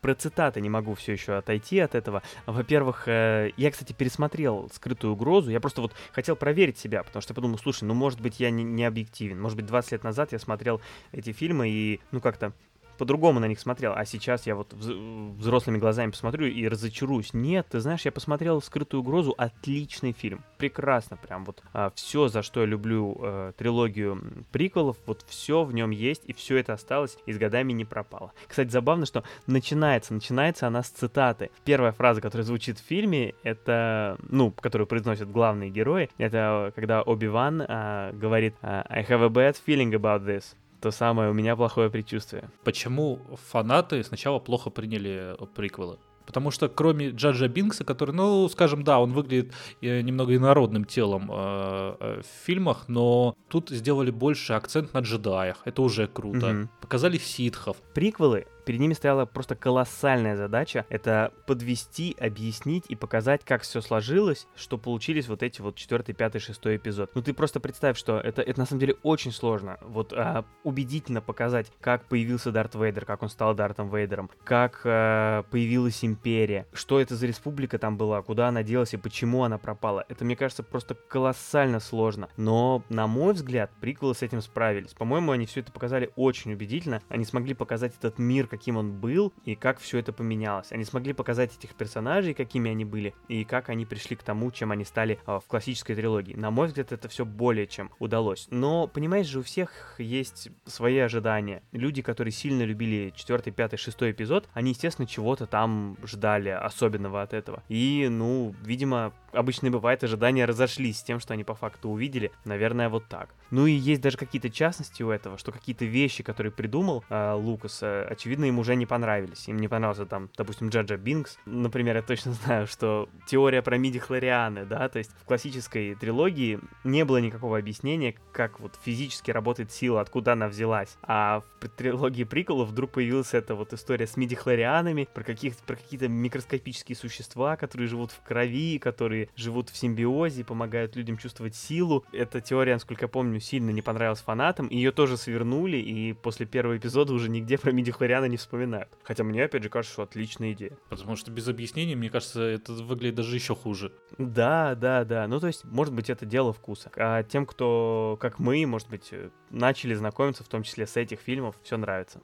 Про цитаты не могу все еще отойти от этого. Во-первых, я, кстати, пересмотрел «Скрытую угрозу». Я просто вот хотел проверить себя, потому что я подумал, слушай, ну, может быть, я не, не объективен. Может быть, двадцать лет назад я смотрел эти фильмы и, ну, как-то по-другому на них смотрел. А сейчас я вот взрослыми глазами посмотрю и разочаруюсь. Нет, ты знаешь, я посмотрел «Скрытую угрозу». Отличный фильм. Прекрасно прям. Вот а, все, за что я люблю а, трилогию приквелов, вот все в нем есть, и все это осталось, и с годами не пропало. Кстати, забавно, что начинается, начинается она с цитаты. Первая фраза, которая звучит в фильме, это, ну, которую произносят главные герои, это когда Оби-Ван а, говорит «I have a bad feeling about this». То самое, у меня плохое предчувствие. Почему фанаты сначала плохо приняли приквелы? Потому что кроме Джа-Джа Бинкса, который, ну, скажем, да, он выглядит немного инородным телом в фильмах, но тут сделали больше акцент на джедаях. Это уже круто. Mm-hmm. Показали ситхов. Приквелы, перед ними стояла просто колоссальная задача. Это подвести, объяснить и показать, как все сложилось, что получились вот эти вот четвертый, пятый, шестой эпизод. Ну, ты просто представь, что это, это на самом деле очень сложно. Вот а, убедительно показать, как появился Дарт Вейдер, как он стал Дартом Вейдером, как а, появилась империя. Империя, что это за республика там была, куда она делась и почему она пропала. Это, мне кажется, просто колоссально сложно. Но, на мой взгляд, приквелы с этим справились. По-моему, они все это показали очень убедительно. Они смогли показать этот мир, каким он был, и как все это поменялось. Они смогли показать этих персонажей, какими они были, и как они пришли к тому, чем они стали в классической трилогии. На мой взгляд, это все более чем удалось. Но, понимаешь же, у всех есть свои ожидания. Люди, которые сильно любили четвертый, пятый, шестой эпизод, они, естественно, чего-то там ждали особенного от этого. И, ну, видимо, обычно бывает, ожидания разошлись с тем, что они по факту увидели. Наверное, вот так. Ну и есть даже какие-то частности у этого, что какие-то вещи, которые придумал э, Лукас, э, очевидно, им уже не понравились. Им не понравился там, допустим, Джа-Джа Бинкс. Например, я точно знаю, что теория про миди-хлорианы, да, то есть в классической трилогии не было никакого объяснения, как вот физически работает сила, откуда она взялась. А в трилогии приколов вдруг появилась эта вот история с миди-хлорианами, про, каких, про какие-то микроскопические существа, которые живут в крови, которые живут в симбиозе, помогают людям чувствовать силу. Эта теория, насколько я помню, сильно не понравилась фанатам. Ее тоже свернули, и после первого эпизода уже нигде про миди-хлориана не вспоминают. Хотя мне, опять же, кажется, что отличная идея. Потому что без объяснений, мне кажется, это выглядит даже еще хуже. Да, да, да. Ну, то есть, может быть, это дело вкуса. А тем, кто, как мы, может быть, начали знакомиться, в том числе с этих фильмов, все нравится.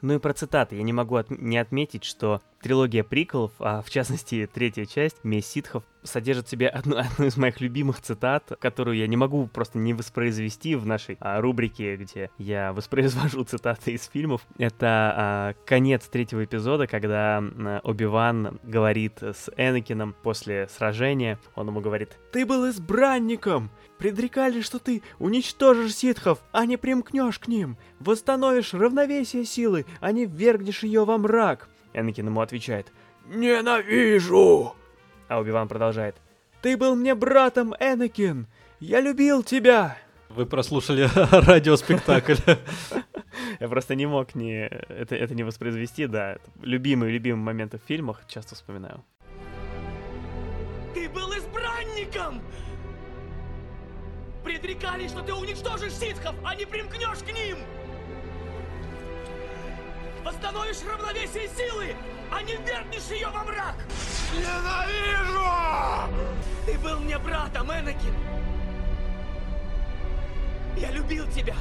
Ну и про цитаты. Я не могу от... не отметить, что трилогия приколов, а в частности третья часть, «Месть ситхов», содержит в себе одну, одну из моих любимых цитат, которую я не могу просто не воспроизвести в нашей а, рубрике, где я воспроизвожу цитаты из фильмов. Это а, конец третьего эпизода, когда а, Оби-Ван говорит с Энакином после сражения. Он ему говорит: «Ты был избранником! Предрекали, что ты уничтожишь ситхов, а не примкнешь к ним! Восстановишь равновесие силы, а не ввергнешь ее во мрак!» Энакин ему отвечает: «Ненавижу!» А Оби-Ван продолжает: «Ты был мне братом, Энакин! Я любил тебя!» Вы прослушали радиоспектакль. Я просто не мог не это, это не воспроизвести, да. Любимые-любимые моменты в фильмах часто вспоминаю. «Ты был избранником! Предрекали, что ты уничтожишь ситхов, а не примкнешь к ним! Восстановишь равновесие силы, а не вернешь ее во мрак! Ненавижу! Ты был мне братом, Энакин! Я любил тебя!»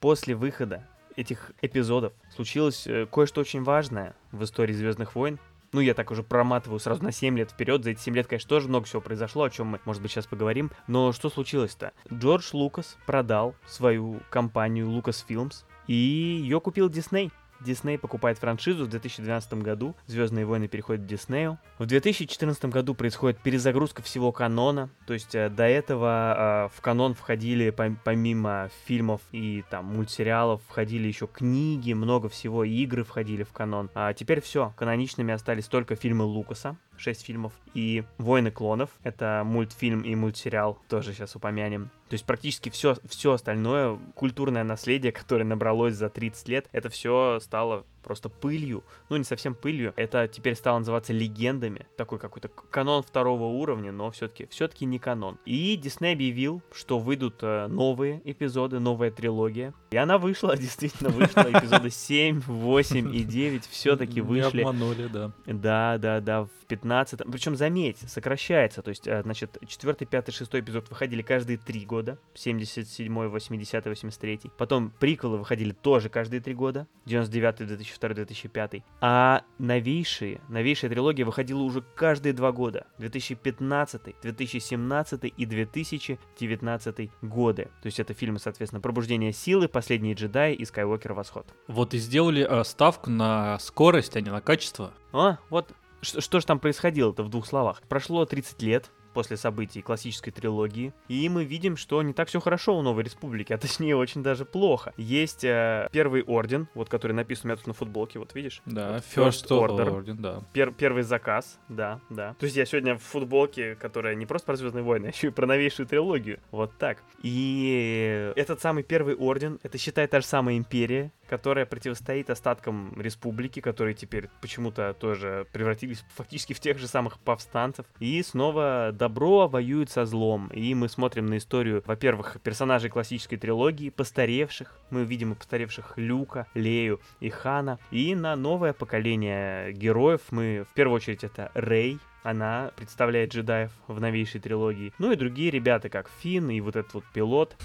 После выхода этих эпизодов случилось кое-что очень важное в истории «Звездных войн». Ну, я так уже проматываю сразу на семь лет вперед. За эти семь лет, конечно, тоже много всего произошло, о чем мы, может быть, сейчас поговорим. Но что случилось-то? Джордж Лукас продал свою компанию Lucasfilms, и ее купил Disney. Disney покупает франшизу в две тысячи двенадцатом году. «Звездные войны» переходят к Disney. В две тысячи четырнадцатом году происходит перезагрузка всего канона. То есть до этого э, в канон входили помимо фильмов и там мультсериалов, входили еще книги, много всего, и игры входили в канон. А теперь все. Каноничными остались только фильмы Лукаса. шесть фильмов, и «Войны клонов», это мультфильм и мультсериал, тоже сейчас упомянем. То есть практически все, все остальное, культурное наследие, которое набралось за тридцать лет, это все стало просто пылью, ну не совсем пылью, это теперь стало называться легендами, такой какой-то канон второго уровня, но все-таки, все-таки не канон. И Disney объявил, что выйдут новые эпизоды, новая трилогия, и она вышла, действительно вышла, эпизоды семь, восемь и девять все-таки вышли. Не обманули, да. Да, да, да, в пятнадцатом, причем, заметь, сокращается, то есть, значит, четвёртый, пятый, шестой эпизод выходили каждые три года, семьдесят седьмой, восьмидесятый, восемьдесят третий, потом приколы выходили тоже каждые три года, девяносто девятый, две тысячи второй, две тысячи пятый. А новейшие, новейшая трилогия выходила уже каждые два года. две тысячи пятнадцатый, две тысячи семнадцатый и две тысячи девятнадцатый годы. То есть это фильмы, соответственно, «Пробуждение силы», «Последний джедай» и «Скайуокер. Восход». Вот и сделали э, ставку на скорость, а не на качество. А, вот Ш- что же там происходило-то в двух словах. Прошло тридцать лет. После событий классической трилогии, и мы видим, что не так все хорошо у Новой Республики, а точнее очень даже плохо. Есть э, Первый Орден, вот который написан у меня тут на футболке, вот видишь? Да, First, First Order, Order да. Пер- первый заказ, да, да. То есть я сегодня в футболке, которая не просто про «Звездные войны», а еще и про новейшую трилогию, вот так. И этот самый Первый Орден, это, считай, та же самая империя, которая противостоит остаткам Республики, которые теперь почему-то тоже превратились фактически в тех же самых повстанцев, и снова добро воюет со злом, и мы смотрим на историю, во-первых, персонажей классической трилогии, постаревших, мы видим и постаревших Люка, Лею и Хана, и на новое поколение героев, мы, в первую очередь, это Рэй, она представляет джедаев в новейшей трилогии, ну и другие ребята, как Финн, и вот этот вот пилот,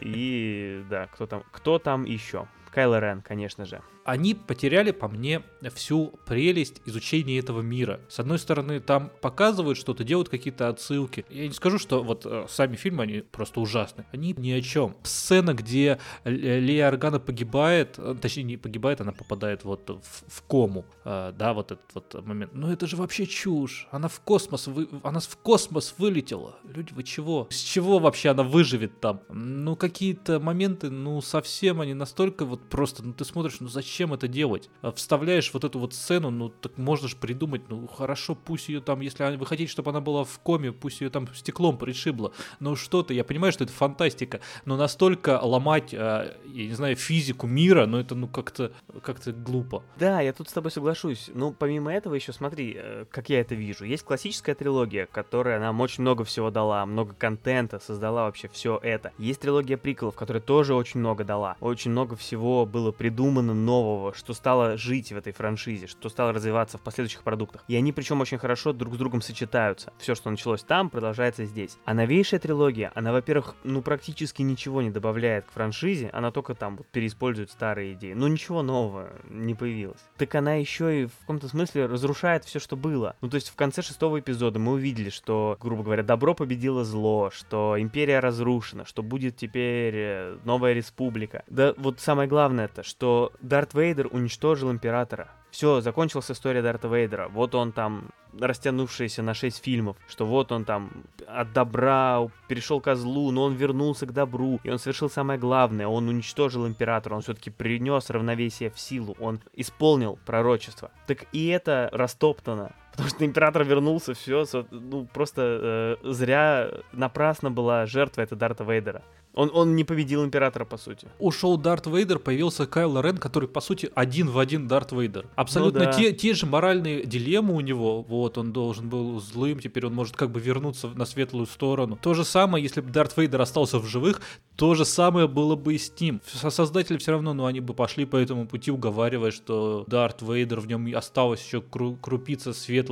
и, да, кто там, кто там еще? Кайло Рен, конечно же. Они потеряли, по мне, всю прелесть изучения этого мира. С одной стороны, там показывают что-то, делают какие-то отсылки. Я не скажу, что вот э, сами фильмы, они просто ужасны. Они ни о чем. Сцена, где Лея Органа погибает, точнее, не погибает, она попадает вот в, в кому. Э, да, вот этот вот момент. Ну это же вообще чушь. Она в космос, вы... она в космос вылетела. Люди, вы чего? С чего вообще она выживет там? Ну какие-то моменты, ну совсем они настолько вот просто, ну ты смотришь, ну зачем? Чем это делать? Вставляешь вот эту вот сцену, ну так можно же придумать, ну хорошо, пусть ее там, если вы хотите, чтобы она была в коме, пусть ее там стеклом пришибло, ну что-то, я понимаю, что это фантастика, но настолько ломать э, я не знаю, физику мира, но это, ну, как-то, как-то глупо. Да, я тут с тобой соглашусь. Ну, помимо этого еще, смотри, как я это вижу. Есть классическая трилогия, которая нам очень много всего дала, много контента, создала вообще все это. Есть трилогия приквелов, которая тоже очень много дала. Очень много всего было придумано нового, что стало жить в этой франшизе, что стало развиваться в последующих продуктах. И они, причем, очень хорошо друг с другом сочетаются. Все, что началось там, продолжается здесь. А новейшая трилогия, она, во-первых, ну, практически ничего не добавляет к франшизе, она только там вот переиспользует старые идеи. Ну, ничего нового не появилось. Так она еще и в каком-то смысле разрушает все, что было. Ну, то есть в конце шестого эпизода мы увидели, что, грубо говоря, добро победило зло, что империя разрушена, что будет теперь новая республика. Да вот самое главное-то, что Дарт Вейдер уничтожил императора. Все, закончилась история Дарта Вейдера. Вот он там, растянувшийся на шесть фильмов, что вот он там от добра перешел ко злу, но он вернулся к добру, и он совершил самое главное, он уничтожил императора, он все-таки принес равновесие в силу, он исполнил пророчество. Так и это растоптано. Потому что император вернулся, все, ну, просто э, зря, напрасно была жертва это Дарта Вейдера. Он, он не победил императора, по сути. Ушел Дарт Вейдер, появился Кайло Рен, который, по сути, один в один Дарт Вейдер. Абсолютно, ну да. те, те же моральные дилеммы у него. Вот, он должен был злым, теперь он может как бы вернуться на светлую сторону. То же самое, если бы Дарт Вейдер остался в живых, то же самое было бы и с ним. Создатели все равно, ну, они бы пошли по этому пути, уговаривая, что Дарт Вейдер, в нем осталась еще кру- крупица света.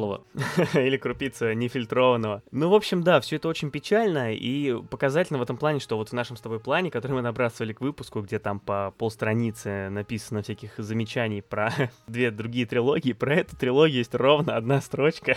Или крупица нефильтрованного. Ну, в общем, да, все это очень печально и показательно в этом плане, что вот в нашем с тобой плане, который мы набрасывали к выпуску, где там по полстраницы написано всяких замечаний про две другие трилогии, про эту трилогию есть ровно одна строчка.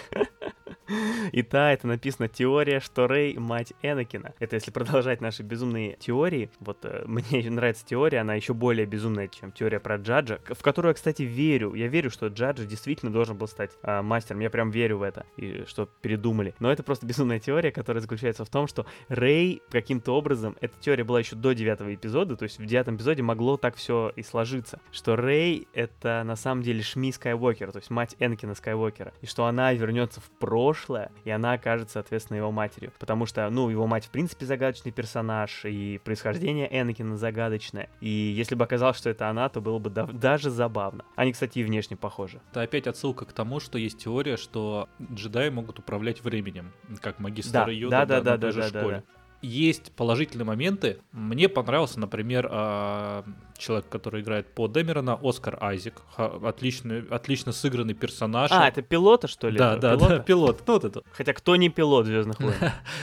И да, это написано «Теория, что Рэй — мать Энакина». Это если продолжать наши безумные теории. Вот э, мне нравится теория, она еще более безумная, чем теория про Джа-Джа, в которую я, кстати, верю. Я верю, что Джа-Джа действительно должен был стать э, мастером. Я прям верю в это, и что передумали. Но это просто безумная теория, которая заключается в том, что Рэй каким-то образом... Эта теория была еще до девятого эпизода, то есть в девятом эпизоде могло так все и сложиться. Что Рэй — это на самом деле Шми Скайуокер, то есть мать Энакина Скайуокера. И что она вернется в прошлое, и она окажется, соответственно, его матерью. Потому что, ну, его мать, в принципе, загадочный персонаж, и происхождение Энакина загадочное. И если бы оказалось, что это она, то было бы дав- даже забавно. Они, кстати, и внешне похожи. Это опять отсылка к тому, что есть теория, что джедаи могут управлять временем, как магистр Йода на той же школе. Есть положительные моменты. Мне понравился, например, человек, который играет По Дэмерона, Оскар Айзек. Отличный, отлично сыгранный персонаж. А, это пилота, что ли? Да, да, да, пилот. Ну, вот это. Хотя кто не пилот «Звёздных войн»?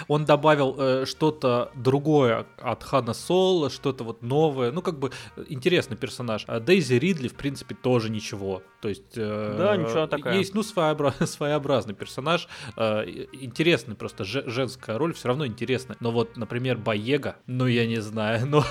Он добавил э, что-то другое от Хана Соло, что-то вот новое. Ну, как бы интересный персонаж. А Дейзи Ридли, в принципе, тоже ничего. То есть... Э, да, ничего такая. Есть, ну, своеобра- своеобразный персонаж. Э, интересный просто. Ж- женская роль все равно интересная. Но вот, например, Боега, ну, я не знаю, ну,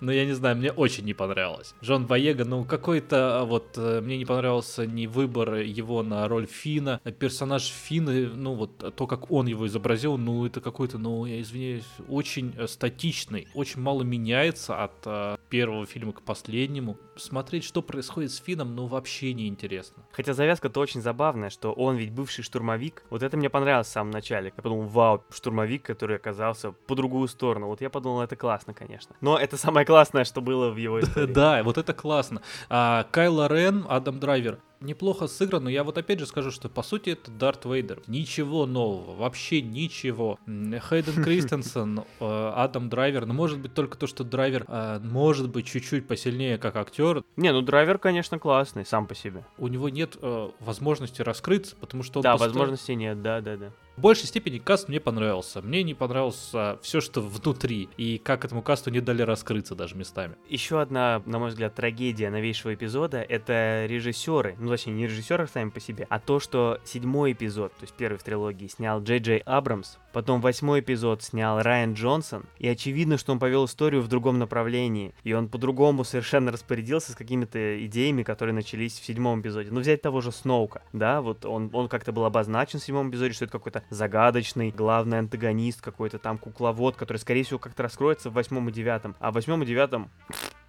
ну, я не знаю, мне очень не понравилось. Джон Боега, ну, какой-то, вот, мне не понравился ни выбор его на роль Финна, персонаж Финна, ну, вот, то, как он его изобразил, ну, это какой-то, ну, я извиняюсь, очень статичный, очень мало меняется от ä, первого фильма к последнему. Смотреть, что происходит с Финном, ну, вообще не интересно. Хотя завязка-то очень забавная, что он ведь бывший штурмовик, вот это мне понравилось в самом начале, я подумал, вау, штурмовик, который оказался по другую сторону. Вот я подумал, это классно, конечно. Но это самое классное, что было в его истории. Да, вот это классно. Кайло Рен, Адам Драйвер. Неплохо сыгран, но я вот опять же скажу, что по сути это Дарт Вейдер. Ничего нового, вообще ничего. Хейден Кристенсен, Адам Драйвер, ну может быть только то, что Драйвер может быть чуть-чуть посильнее как актер. Не, ну Драйвер, конечно, классный сам по себе. У него нет э, возможности раскрыться, потому что он... Да, постар... возможности нет, да-да-да. В большей степени каст мне понравился. Мне не понравился все, что внутри, и как этому касту не дали раскрыться даже местами. Еще одна, на мой взгляд, трагедия новейшего эпизода — это режиссеры. Ну, точнее, не режиссеров сами по себе, а то, что седьмой эпизод, то есть первый в трилогии, снял Джей Джей Абрамс, потом восьмой эпизод снял Райан Джонсон, и очевидно, что он повел историю в другом направлении, и он по-другому совершенно распорядился с какими-то идеями, которые начались в седьмом эпизоде. Ну, взять того же Сноука, да, вот он, он как-то был обозначен в седьмом эпизоде, что это какой-то загадочный, главный антагонист, какой-то там кукловод, который, скорее всего, как-то раскроется в восьмом и девятом, а в восьмом и девятом,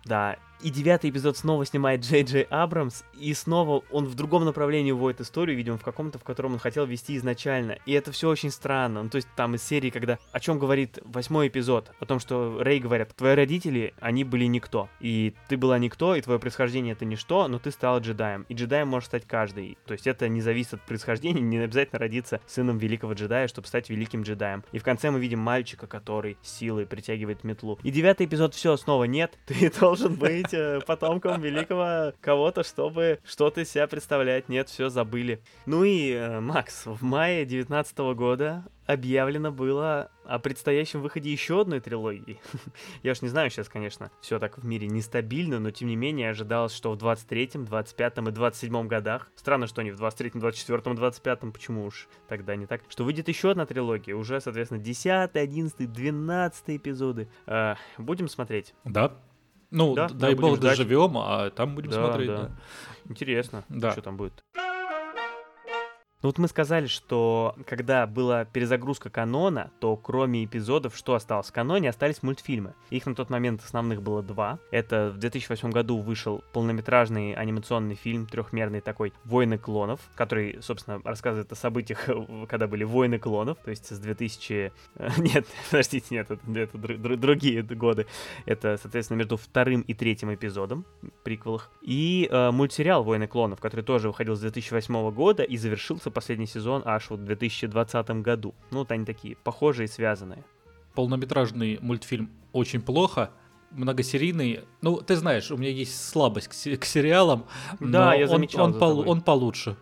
да... И девятый эпизод снова снимает Джей Джей Абрамс, и снова он в другом направлении уводит историю, видимо, в каком-то, в котором он хотел вести изначально. И это все очень странно. Ну, то есть там из серии, когда о чем говорит восьмой эпизод, о том, что Рэй говорят, твои родители, они были никто. И ты была никто, и твое происхождение это ничто, но ты стала джедаем. И джедаем может стать каждый. То есть это не зависит от происхождения, не обязательно родиться сыном великого джедая, чтобы стать великим джедаем. И в конце мы видим мальчика, который силой притягивает метлу. И девятый эпизод, все, снова нет, ты должен быть потомком великого кого-то, чтобы что-то из себя представлять. Нет, все забыли. Ну и, э, Макс, в мае две тысячи девятнадцатого года объявлено было о предстоящем выходе еще одной трилогии. Я уж не знаю сейчас, конечно, все так в мире нестабильно, но тем не менее ожидалось, что в двадцать третьем, двадцать пятом и двадцать седьмом годах, странно, что они в двадцать третьем, двадцать четвёртом, двадцать пятом, почему уж тогда не так, что выйдет еще одна трилогия, уже, соответственно, десятый, одиннадцатый, двенадцатый эпизоды. Э, будем смотреть. Да. Ну, да, дай бог доживем, ждать. А там будем да, смотреть. Да. Да. Интересно, да. Что там будет. Ну вот мы сказали, что когда была перезагрузка канона, то кроме эпизодов, что осталось в каноне, остались мультфильмы. Их на тот момент основных было два. Это в две тысячи восьмом году вышел полнометражный анимационный фильм, трехмерный такой, «Войны клонов», который, собственно, рассказывает о событиях, когда были «Войны клонов», то есть с двухтысячного... Нет, подождите, нет, это, это друг, другие годы. Это, соответственно, между вторым и третьим эпизодом, приквелах. И э, мультсериал «Войны клонов», который тоже выходил с две тысячи восьмого года и завершился последний сезон аж вот в две тысячи двадцатом году. Ну, вот они такие, похожие и связанные. Полнометражный мультфильм очень плохо, многосерийный. Ну, ты знаешь, у меня есть слабость к, се- к сериалам, да, но я замечал, он, он, пол- он получше.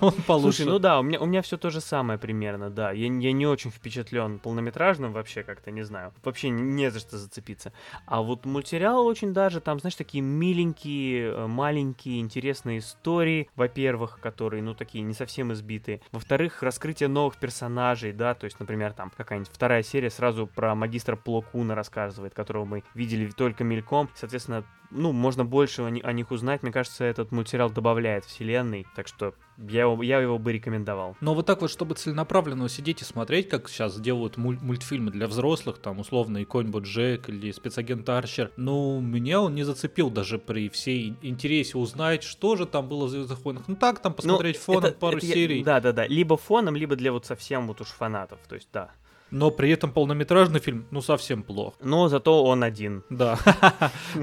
он получше. Слушай, ну да, у меня, у меня все то же самое примерно, да. Я, я не очень впечатлен полнометражным вообще как-то, не знаю. Вообще не за что зацепиться. А вот мультсериал очень даже, там, знаешь, такие миленькие, маленькие, интересные истории, во-первых, которые, ну, такие не совсем избитые. Во-вторых, раскрытие новых персонажей, да, то есть, например, там какая-нибудь вторая серия сразу про магистра Пло Куна рассказывает, которого мы видели только мельком, соответственно, ну, можно больше о них узнать, мне кажется, этот мультсериал добавляет вселенной, так что я его, я его бы рекомендовал. Но вот так вот, чтобы целенаправленно сидеть и смотреть, как сейчас делают муль- мультфильмы для взрослых, там, условно, и «Конь Боджек» или «Спецагент Арчер», ну, меня он не зацепил даже при всей интересе узнать, что же там было в «Звездных войнах». Ну, так, там, посмотреть ну, фоном это, пару это серий. Да-да-да, либо фоном, либо для вот совсем вот уж фанатов, то есть, да. Но при этом полнометражный фильм, ну, совсем плох. Но зато он один. Да.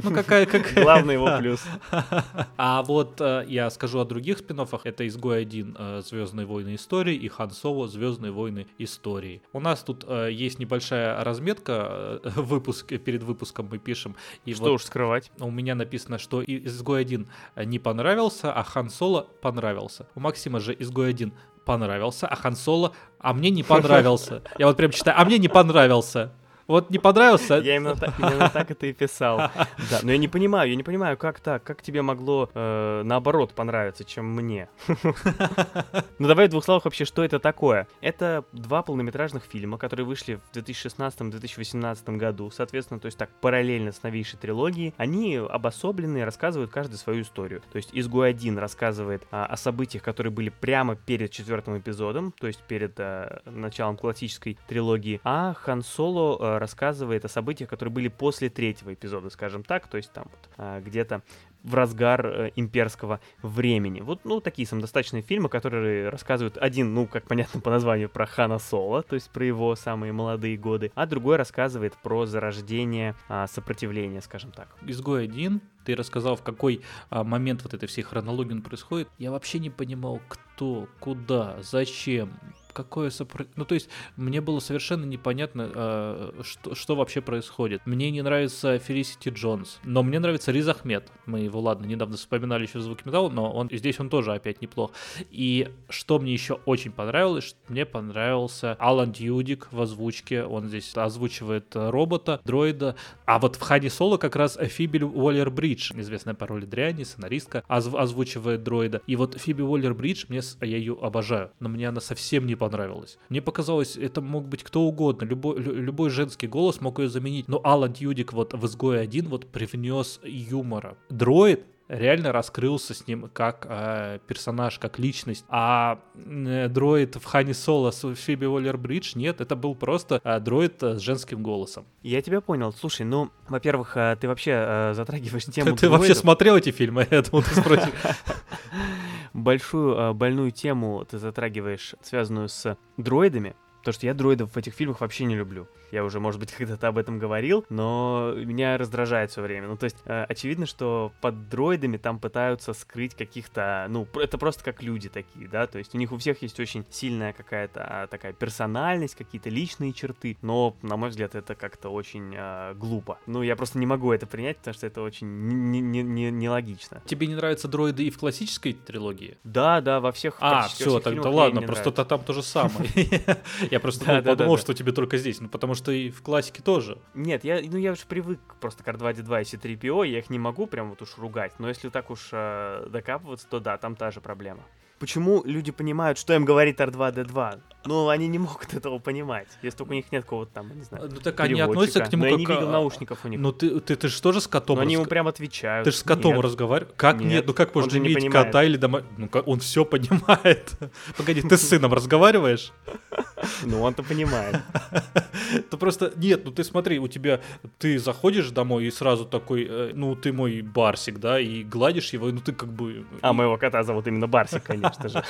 Ну, какая... Главный его плюс. А вот я скажу о других спин-оффах. Это «Изгой-один. Звездные войны. Истории» и «Хан Соло. Звездные войны. Истории». У нас тут есть небольшая разметка. Перед выпуском мы пишем. Что уж скрывать. У меня написано, что «Изгой-один» не понравился, а «Хан Соло» понравился. У Максима же «Изгой-один» понравился, а Хан Соло, а мне не понравился. Я вот прям читаю, а мне не понравился. Вот не понравился? Я именно так, именно так это и писал. Да, но я не понимаю, я не понимаю, как так, как тебе могло э, наоборот понравиться, чем мне. Ну давай в двух словах вообще, что это такое. Это два полнометражных фильма, которые вышли в две тысячи шестнадцатом - две тысячи восемнадцатом году, соответственно, то есть так параллельно с новейшей трилогией. Они обособлены, рассказывают каждый свою историю. То есть «Изгой-один» рассказывает а, о событиях, которые были прямо перед четвертым эпизодом, то есть перед а, началом классической трилогии, а «Хан Соло» рассказывает о событиях, которые были после третьего эпизода, скажем так, то есть там вот, где-то в разгар имперского времени. Вот, ну, такие самодостаточные фильмы, которые рассказывают один, ну, как понятно по названию, про Хана Соло, то есть про его самые молодые годы, а другой рассказывает про зарождение а, сопротивления, скажем так. «Изгой-один», ты рассказал, в какой а, момент вот этой всей хронологии он происходит. Я вообще не понимал, кто, куда, зачем... Какое сопротивление? Ну, то есть, мне было совершенно непонятно, э, что, что вообще происходит. Мне не нравится Фелисити Джонс, но мне нравится Риз Ахмед. Мы его, ладно, недавно вспоминали еще в «Звуке металла», но он, здесь он тоже опять неплох. И что мне еще очень понравилось, мне понравился Алан Дьюдик в озвучке. Он здесь озвучивает робота, дроида. А вот в «Хане Соло» как раз Фиби Уоллер-Бридж, известная по роли дряни, сценаристка, озв- озвучивает дроида. И вот Фиби Уоллер-Бридж, мне, я ее обожаю, но мне она совсем не понравилась. понравилось. Мне показалось, это мог быть кто угодно, любой, любой женский голос мог ее заменить, но Алан Дьюдик вот в «Изгое-один» вот привнес юмора. Дроид реально раскрылся с ним как э, персонаж, как личность. А э, дроид в Хане Соло с Фиби Уоллер-Бридж, нет, это был просто э, дроид с женским голосом. Я тебя понял. Слушай, ну, во-первых, ты вообще э, затрагиваешь тему дроидов. Ты вообще смотрел эти фильмы, я думал, ты спросил. Большую больную тему ты затрагиваешь, связанную с дроидами. То, что я дроидов в этих фильмах вообще не люблю. Я уже, может быть, когда-то об этом говорил, но меня раздражает все время. Ну, то есть, э, очевидно, что под дроидами там пытаются скрыть каких-то... Ну, это просто как люди такие, да? То есть, у них у всех есть очень сильная какая-то такая персональность, какие-то личные черты, но, на мой взгляд, это как-то очень э, глупо. Ну, я просто не могу это принять, потому что это очень нелогично. Тебе не нравятся дроиды и в классической трилогии? Да, да, во всех... А, все, тогда ладно, просто там то же самое. Я просто да, ну, да, подумал, да, да. что тебе только здесь, ну потому что и в классике тоже. Нет, я, ну, я уже привык просто к ар два ди два и си три пи о, я их не могу прям вот уж ругать, но если так уж э, докапываться, то да, там та же проблема. Почему люди понимают, что им говорит ар два ди два? Ну, они не могут этого понимать, если только у них нет какого-то там, не знаю, ну, так они относятся к нему но как... я не видел наушников у них. Ну, ты, ты, ты же тоже с котом... Но раз... они ему прям отвечают. Ты же с котом разговариваешь? Как нет? нет? Ну, как можно не иметь кота или домашнего? Ну, он все понимает. Погоди, ты с сыном разговариваешь? Ну, он-то понимает. Ты просто... Нет, ну ты смотри, у тебя... Ты заходишь домой и сразу такой... Ну, ты мой Барсик, да? И гладишь его, ну ты как бы... А моего кота зовут именно Барсик, конечно же.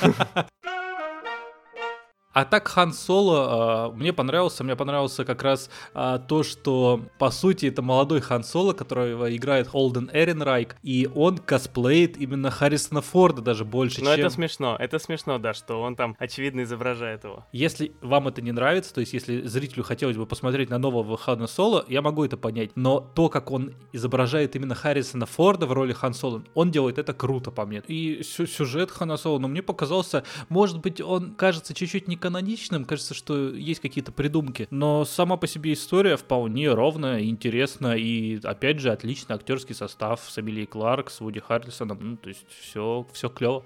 А так Хан Соло э, мне понравился, мне понравился как раз э, то, что по сути это молодой Хан Соло, которого играет Холден Эренрайх, и он косплеит именно Харрисона Форда даже больше, но чем... Но это смешно, это смешно, да, что он там очевидно изображает его. Если вам это не нравится, то есть если зрителю хотелось бы посмотреть на нового Хана Соло, я могу это понять, но то, как он изображает именно Харрисона Форда в роли Хан Соло, он делает это круто по мне. И сюжет Хана Соло, но ну, мне показался, может быть, он кажется чуть-чуть не каноничным, кажется, что есть какие-то придумки, но сама по себе история вполне ровная, интересна и, опять же, отличный актерский состав с Эмилией Кларк, с Вуди Харрельсоном, ну, то есть все, все клево.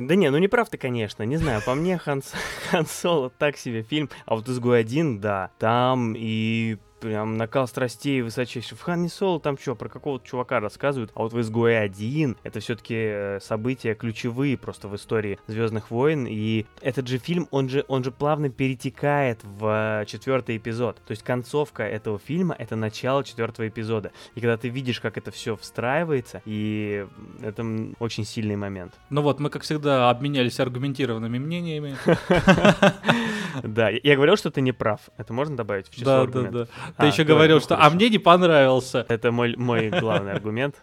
Да не, ну не прав ты, конечно, не знаю, по мне Хан Соло так себе фильм, а вот «Изгой-один», да, там и... Прям накал страстей высочайший. В Хане Соло там что, про какого-то чувака рассказывают, а вот в «Изгое-один» это все-таки события ключевые просто в истории «Звездных войн», и этот же фильм, он же, он же плавно перетекает в четвертый эпизод. То есть концовка этого фильма — это начало четвертого эпизода. И когда ты видишь, как это все встраивается, и это очень сильный момент. Ну вот, мы, как всегда, обменялись аргументированными мнениями. Да, я говорил, что ты не прав. Это можно добавить в число аргументов? Ты а, еще говорил, что «а мне не понравился». Это мой, мой главный аргумент.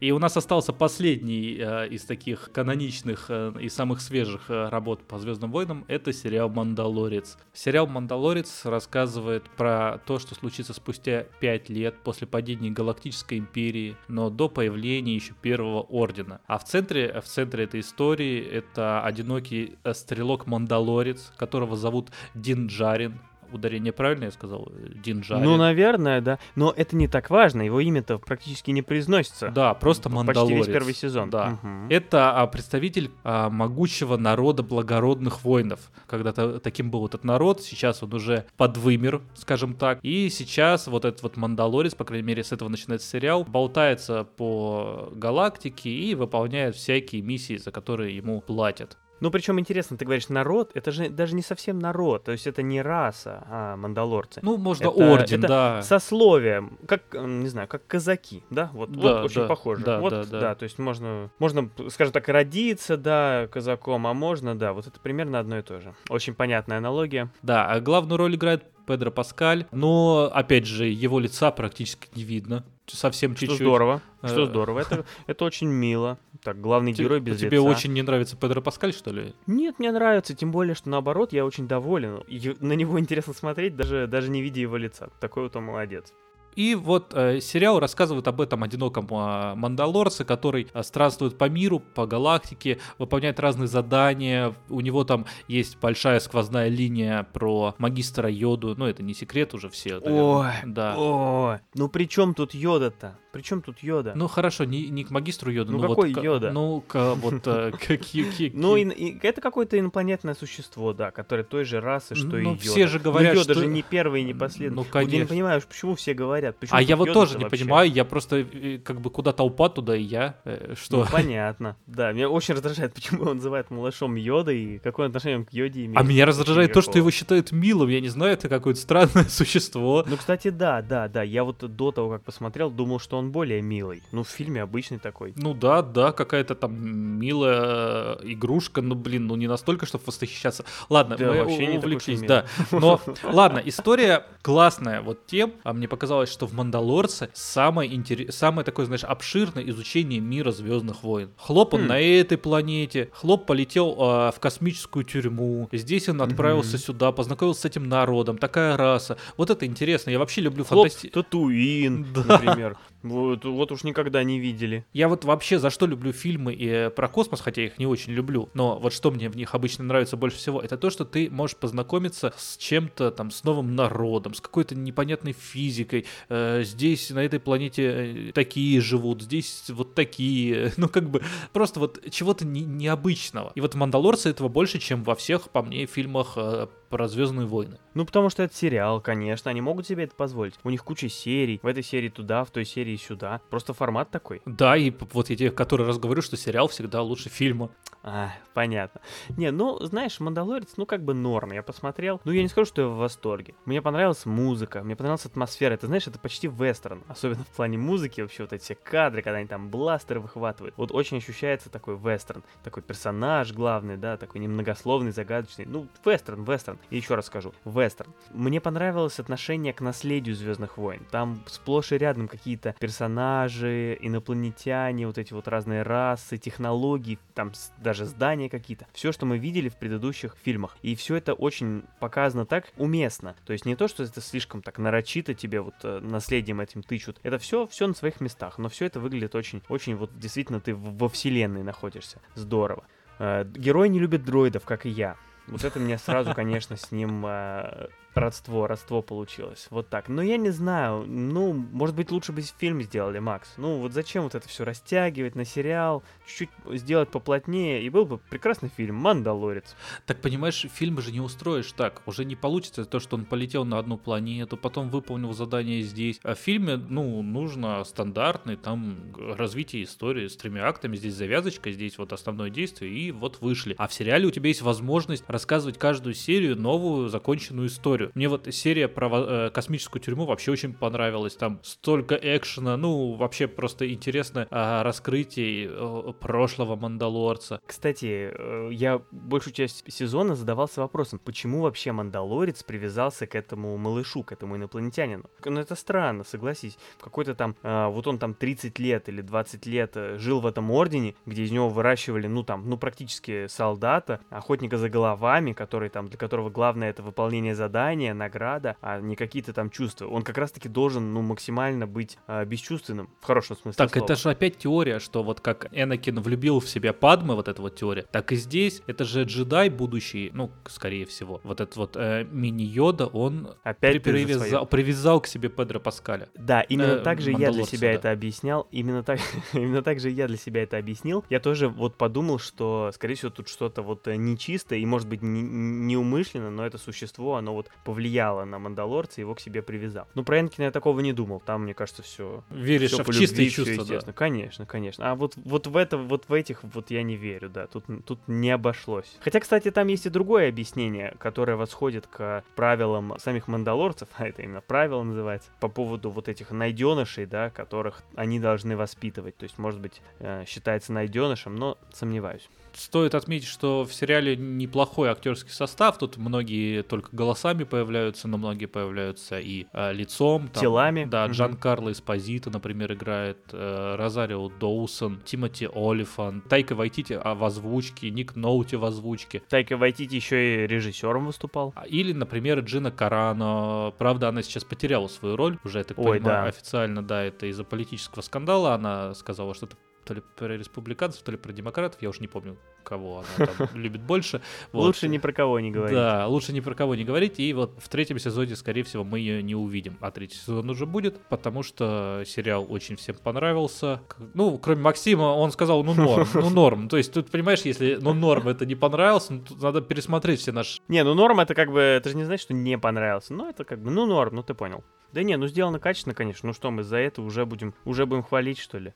И у нас остался последний э, из таких каноничных э, и самых свежих э, работ по «Звездным войнам» — это сериал «Мандалорец». Сериал «Мандалорец» рассказывает про то, что случится спустя пять лет после падения Галактической империи, но до появления еще Первого Ордена. А в центре, в центре этой истории это одинокий стрелок-мандалорец, которого зовут Дин Джарин. Ударение правильно я сказал? Дин Джарин. Ну, наверное, да. Но это не так важно. Его имя-то практически не произносится. Да, просто Мандалорец. Почти весь первый сезон. Да. Угу. Это представитель а, могучего народа благородных воинов. Когда-то таким был этот народ. Сейчас он уже подвымер, скажем так. И сейчас вот этот вот Мандалорец, по крайней мере, с этого начинается сериал, болтается по галактике и выполняет всякие миссии, за которые ему платят. Ну, причем интересно, ты говоришь народ, это же даже не совсем народ, то есть это не раса, а мандалорцы. Ну, можно это, орден, это да. Сословие, как, не знаю, как казаки, да, вот, да, вот да, очень да, похоже. Да, вот, да, да. да, то есть можно, можно, скажем так, родиться, да, казаком, а можно, да, вот это примерно одно и то же. Очень понятная аналогия. Да, а главную роль играет Педро Паскаль, но, опять же, его лица практически не видно, совсем чуть-чуть. Что здорово, что здорово, это, это очень мило. Так, главный Т- герой без тебе лица. Тебе очень не нравится Педро Паскаль, что ли? Нет, мне нравится, тем более, что наоборот, я очень доволен. Е- на него интересно смотреть, даже, даже не видя его лица. Такой вот он молодец. И вот э, сериал рассказывает об этом одиноком э, мандалорце, который э, странствует по миру, по галактике, выполняет разные задания. У него там есть большая сквозная линия про магистра Йоду. Ну, это не секрет уже все. Наверное. Ой, да. Ой, ну при чем тут Йода-то? Причем тут Йода? Ну хорошо, не, не к магистру Йода. Ну, ну какой вот, Йода? К, ну к вот к Ну это какое-то инопланетное существо, да, которое той же расы, что и Йода. Все же говорят, что Йода же не первый и не последний. Ну конечно. Я не понимаю, почему все говорят. А я вот тоже не понимаю, я просто как бы куда толпа, туда и я. Что? Понятно. Да, меня очень раздражает, почему он называет малышом Йода и какое отношение он к Йоде имеет. А меня раздражает то, что его считают милым. Я не знаю, это какое-то странное существо. Ну кстати, да, да, да. Я вот до того, как посмотрел, думал, что он более милый. Ну, в фильме обычный такой. Ну да, да, какая-то там милая игрушка, но, блин, ну не настолько, чтобы восхищаться. Ладно, да, мы вообще не увлеклись, да. Но, ладно, история классная вот тем, а мне показалось, что в «Мандалорце» самое, интерес... самое такое, знаешь, обширное изучение мира «Звездных войн». Хлоп он хм. на этой планете, Хлоп полетел э, в космическую тюрьму, здесь он отправился mm-hmm. сюда, познакомился с этим народом, такая раса. Вот это интересно, я вообще люблю фантастику. Татуин, да. например. Вот, вот уж никогда не видели. Я вот вообще за что люблю фильмы и про космос, хотя я их не очень люблю, но вот что мне в них обычно нравится больше всего, это то, что ты можешь познакомиться с чем-то там, с новым народом, с какой-то непонятной физикой. Э, здесь на этой планете такие живут, здесь вот такие. Ну как бы просто вот чего-то не, необычного. И вот «Мандалорцы» этого больше, чем во всех, по мне, фильмах э, про «Звездные войны». Ну потому что это сериал, конечно, они могут себе это позволить. У них куча серий, в этой серии туда, в той серии сюда. Просто формат такой. Да, и вот я тебе в который раз говорю, что сериал всегда лучше фильма. А, понятно. Не, ну, знаешь, «Мандалорец», ну, как бы норм. Я посмотрел. Ну, я не скажу, что я в восторге. Мне понравилась музыка, мне понравилась атмосфера. Это, знаешь, это почти вестерн. Особенно в плане музыки. Вообще вот эти все кадры, когда они там бластеры выхватывают. Вот очень ощущается такой вестерн. Такой персонаж главный, да, такой немногословный, загадочный. Ну, вестерн, вестерн. И еще раз скажу. Вестерн. Мне понравилось отношение к наследию «Звездных войн». Там сплошь и рядом какие-то персонажи, инопланетяне, вот эти вот разные расы, технологии, там даже здания какие-то. Все, что мы видели в предыдущих фильмах. И все это очень показано так уместно. То есть не то, что это слишком так нарочито тебе вот э, наследием этим тычут. Это все, все на своих местах. Но все это выглядит очень, очень вот действительно ты во вселенной находишься. Здорово. Э, герой не любит дроидов, как и я. Вот это мне сразу, конечно, с ним... Э, Родство, родство получилось. Вот так. Но я не знаю, ну, может быть, лучше бы фильм сделали, Макс. Ну, вот зачем вот это все растягивать на сериал, чуть-чуть сделать поплотнее, и был бы прекрасный фильм «Мандалорец». Так, понимаешь, фильм же не устроишь так. Уже не получится то, что он полетел на одну планету, потом выполнил задание здесь. А в фильме, ну, нужно стандартный там развитие истории с тремя актами. Здесь завязочка, здесь вот основное действие, и вот вышли. А в сериале у тебя есть возможность рассказывать каждую серию новую, законченную историю. Мне вот серия про э, космическую тюрьму вообще очень понравилась. Там столько экшена, ну, вообще просто интересно э, раскрытие э, прошлого «Мандалорца». Кстати, э, я большую часть сезона задавался вопросом, почему вообще «Мандалорец» привязался к этому малышу, к этому инопланетянину? Ну, это странно, согласись. Какой-то там, э, вот он там тридцать лет или двадцать лет жил в этом ордене, где из него выращивали, ну, там, ну, практически солдата, охотника за головами, который там, для которого главное это выполнение заданий, награда, а не какие-то там чувства. Он как раз-таки должен, ну, максимально быть э, бесчувственным, в хорошем смысле так, слова. Это же опять теория, что вот как Энакин влюбил в себя Падме, вот эта вот теория, так и здесь, это же джедай будущий, ну, скорее всего, вот этот вот э, мини-Йода, он опять привязал, привязал к себе Педро Паскаля. Да, именно э, так же я для себя да. это объяснял, именно так, именно так же я для себя это объяснил. Я тоже вот подумал, что, скорее всего, тут что-то вот нечистое и, может быть, не, неумышленно, но это существо, оно вот повлияло на «Мандалорца», его к себе привязал. Ну, про Энакина я такого не думал. Там, мне кажется, все... Веришь всё в чистые чувства, все, естественно. Да. Конечно, конечно. А вот, вот, в это, вот в этих вот я не верю, да. Тут, тут не обошлось. Хотя, кстати, там есть и другое объяснение, которое восходит к правилам самих «Мандалорцев», а это именно правило называется, по поводу вот этих найденышей, да, которых они должны воспитывать. То есть, может быть, считается найденышем, но сомневаюсь. Стоит отметить, что в сериале неплохой актерский состав. Тут многие только голосами появляются, но многие появляются и э, лицом. Там, телами. Да, угу. Джан-Карло Эспозито, например, играет. Э, Розарио Доусон, Тимоти Олифант, Тайка Вайтити в озвучке, Ник Ноути в озвучке. Тайка Вайтити еще и режиссером выступал. Или, например, Джина Карано. Правда, она сейчас потеряла свою роль. Уже, я так Ой, понимаю, да. официально, да, это из-за политического скандала. Она сказала, что это то ли про республиканцев, то ли про демократов, я уже не помню, кого она там любит больше. Вот. Лучше ни про кого не говорить. Да, лучше ни про кого не говорить, и вот в третьем сезоне, скорее всего, мы ее не увидим, а третий сезон уже будет, потому что сериал очень всем понравился. Ну, кроме Максима, он сказал, ну норм, ну норм, то есть тут, понимаешь, если ну норм это не понравился, ну, тут надо пересмотреть все наши... Не, ну норм это как бы, это же не значит, что не понравился, но это как бы, ну норм, ну ты понял. Да не, ну сделано качественно, конечно, ну что, мы за это уже будем, уже будем хвалить, что ли?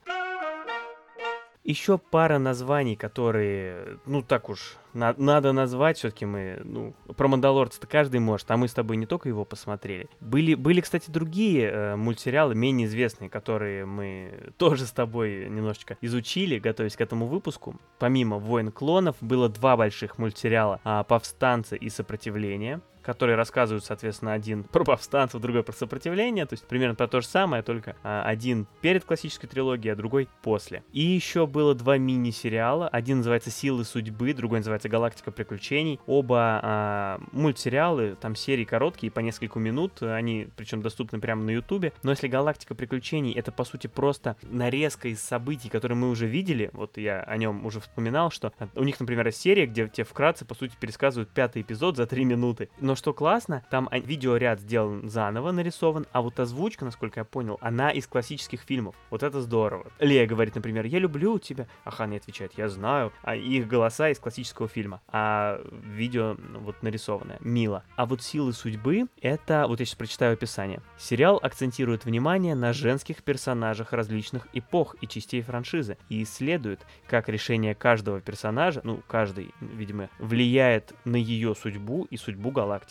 Еще пара названий, которые, ну так уж, на- надо назвать, все-таки мы, ну, про Мандалорца-то каждый может, а мы с тобой не только его посмотрели. Были, были кстати, другие э, мультсериалы, менее известные, которые мы тоже с тобой немножечко изучили, готовясь к этому выпуску. Помимо «Войн клонов» было два больших мультсериала э, «Повстанцы» и «Сопротивление», которые рассказывают, соответственно, один про повстанцев, другой про сопротивление, то есть примерно про то же самое, только один перед классической трилогией, а другой после. И еще было два мини-сериала, один называется «Силы судьбы», другой называется «Галактика приключений». Оба а, мультсериалы, там серии короткие, по несколько минут, они причем доступны прямо на Ютубе, но если «Галактика приключений» — это, по сути, просто нарезка из событий, которые мы уже видели, вот я о нем уже вспоминал, что у них, например, серия, где те вкратце, по сути, пересказывают пятый эпизод за три минуты, но что классно, там видеоряд сделан заново, нарисован, а вот озвучка, насколько я понял, она из классических фильмов. Вот это здорово. Лея говорит, например, «Я люблю тебя», а Хан ей отвечает «Я знаю», а их голоса из классического фильма, а видео вот нарисованное. Мило. А вот «Силы судьбы» — это, вот я сейчас прочитаю описание. Сериал акцентирует внимание на женских персонажах различных эпох и частей франшизы и исследует, как решение каждого персонажа, ну, каждый, видимо, влияет на ее судьбу и судьбу галактики.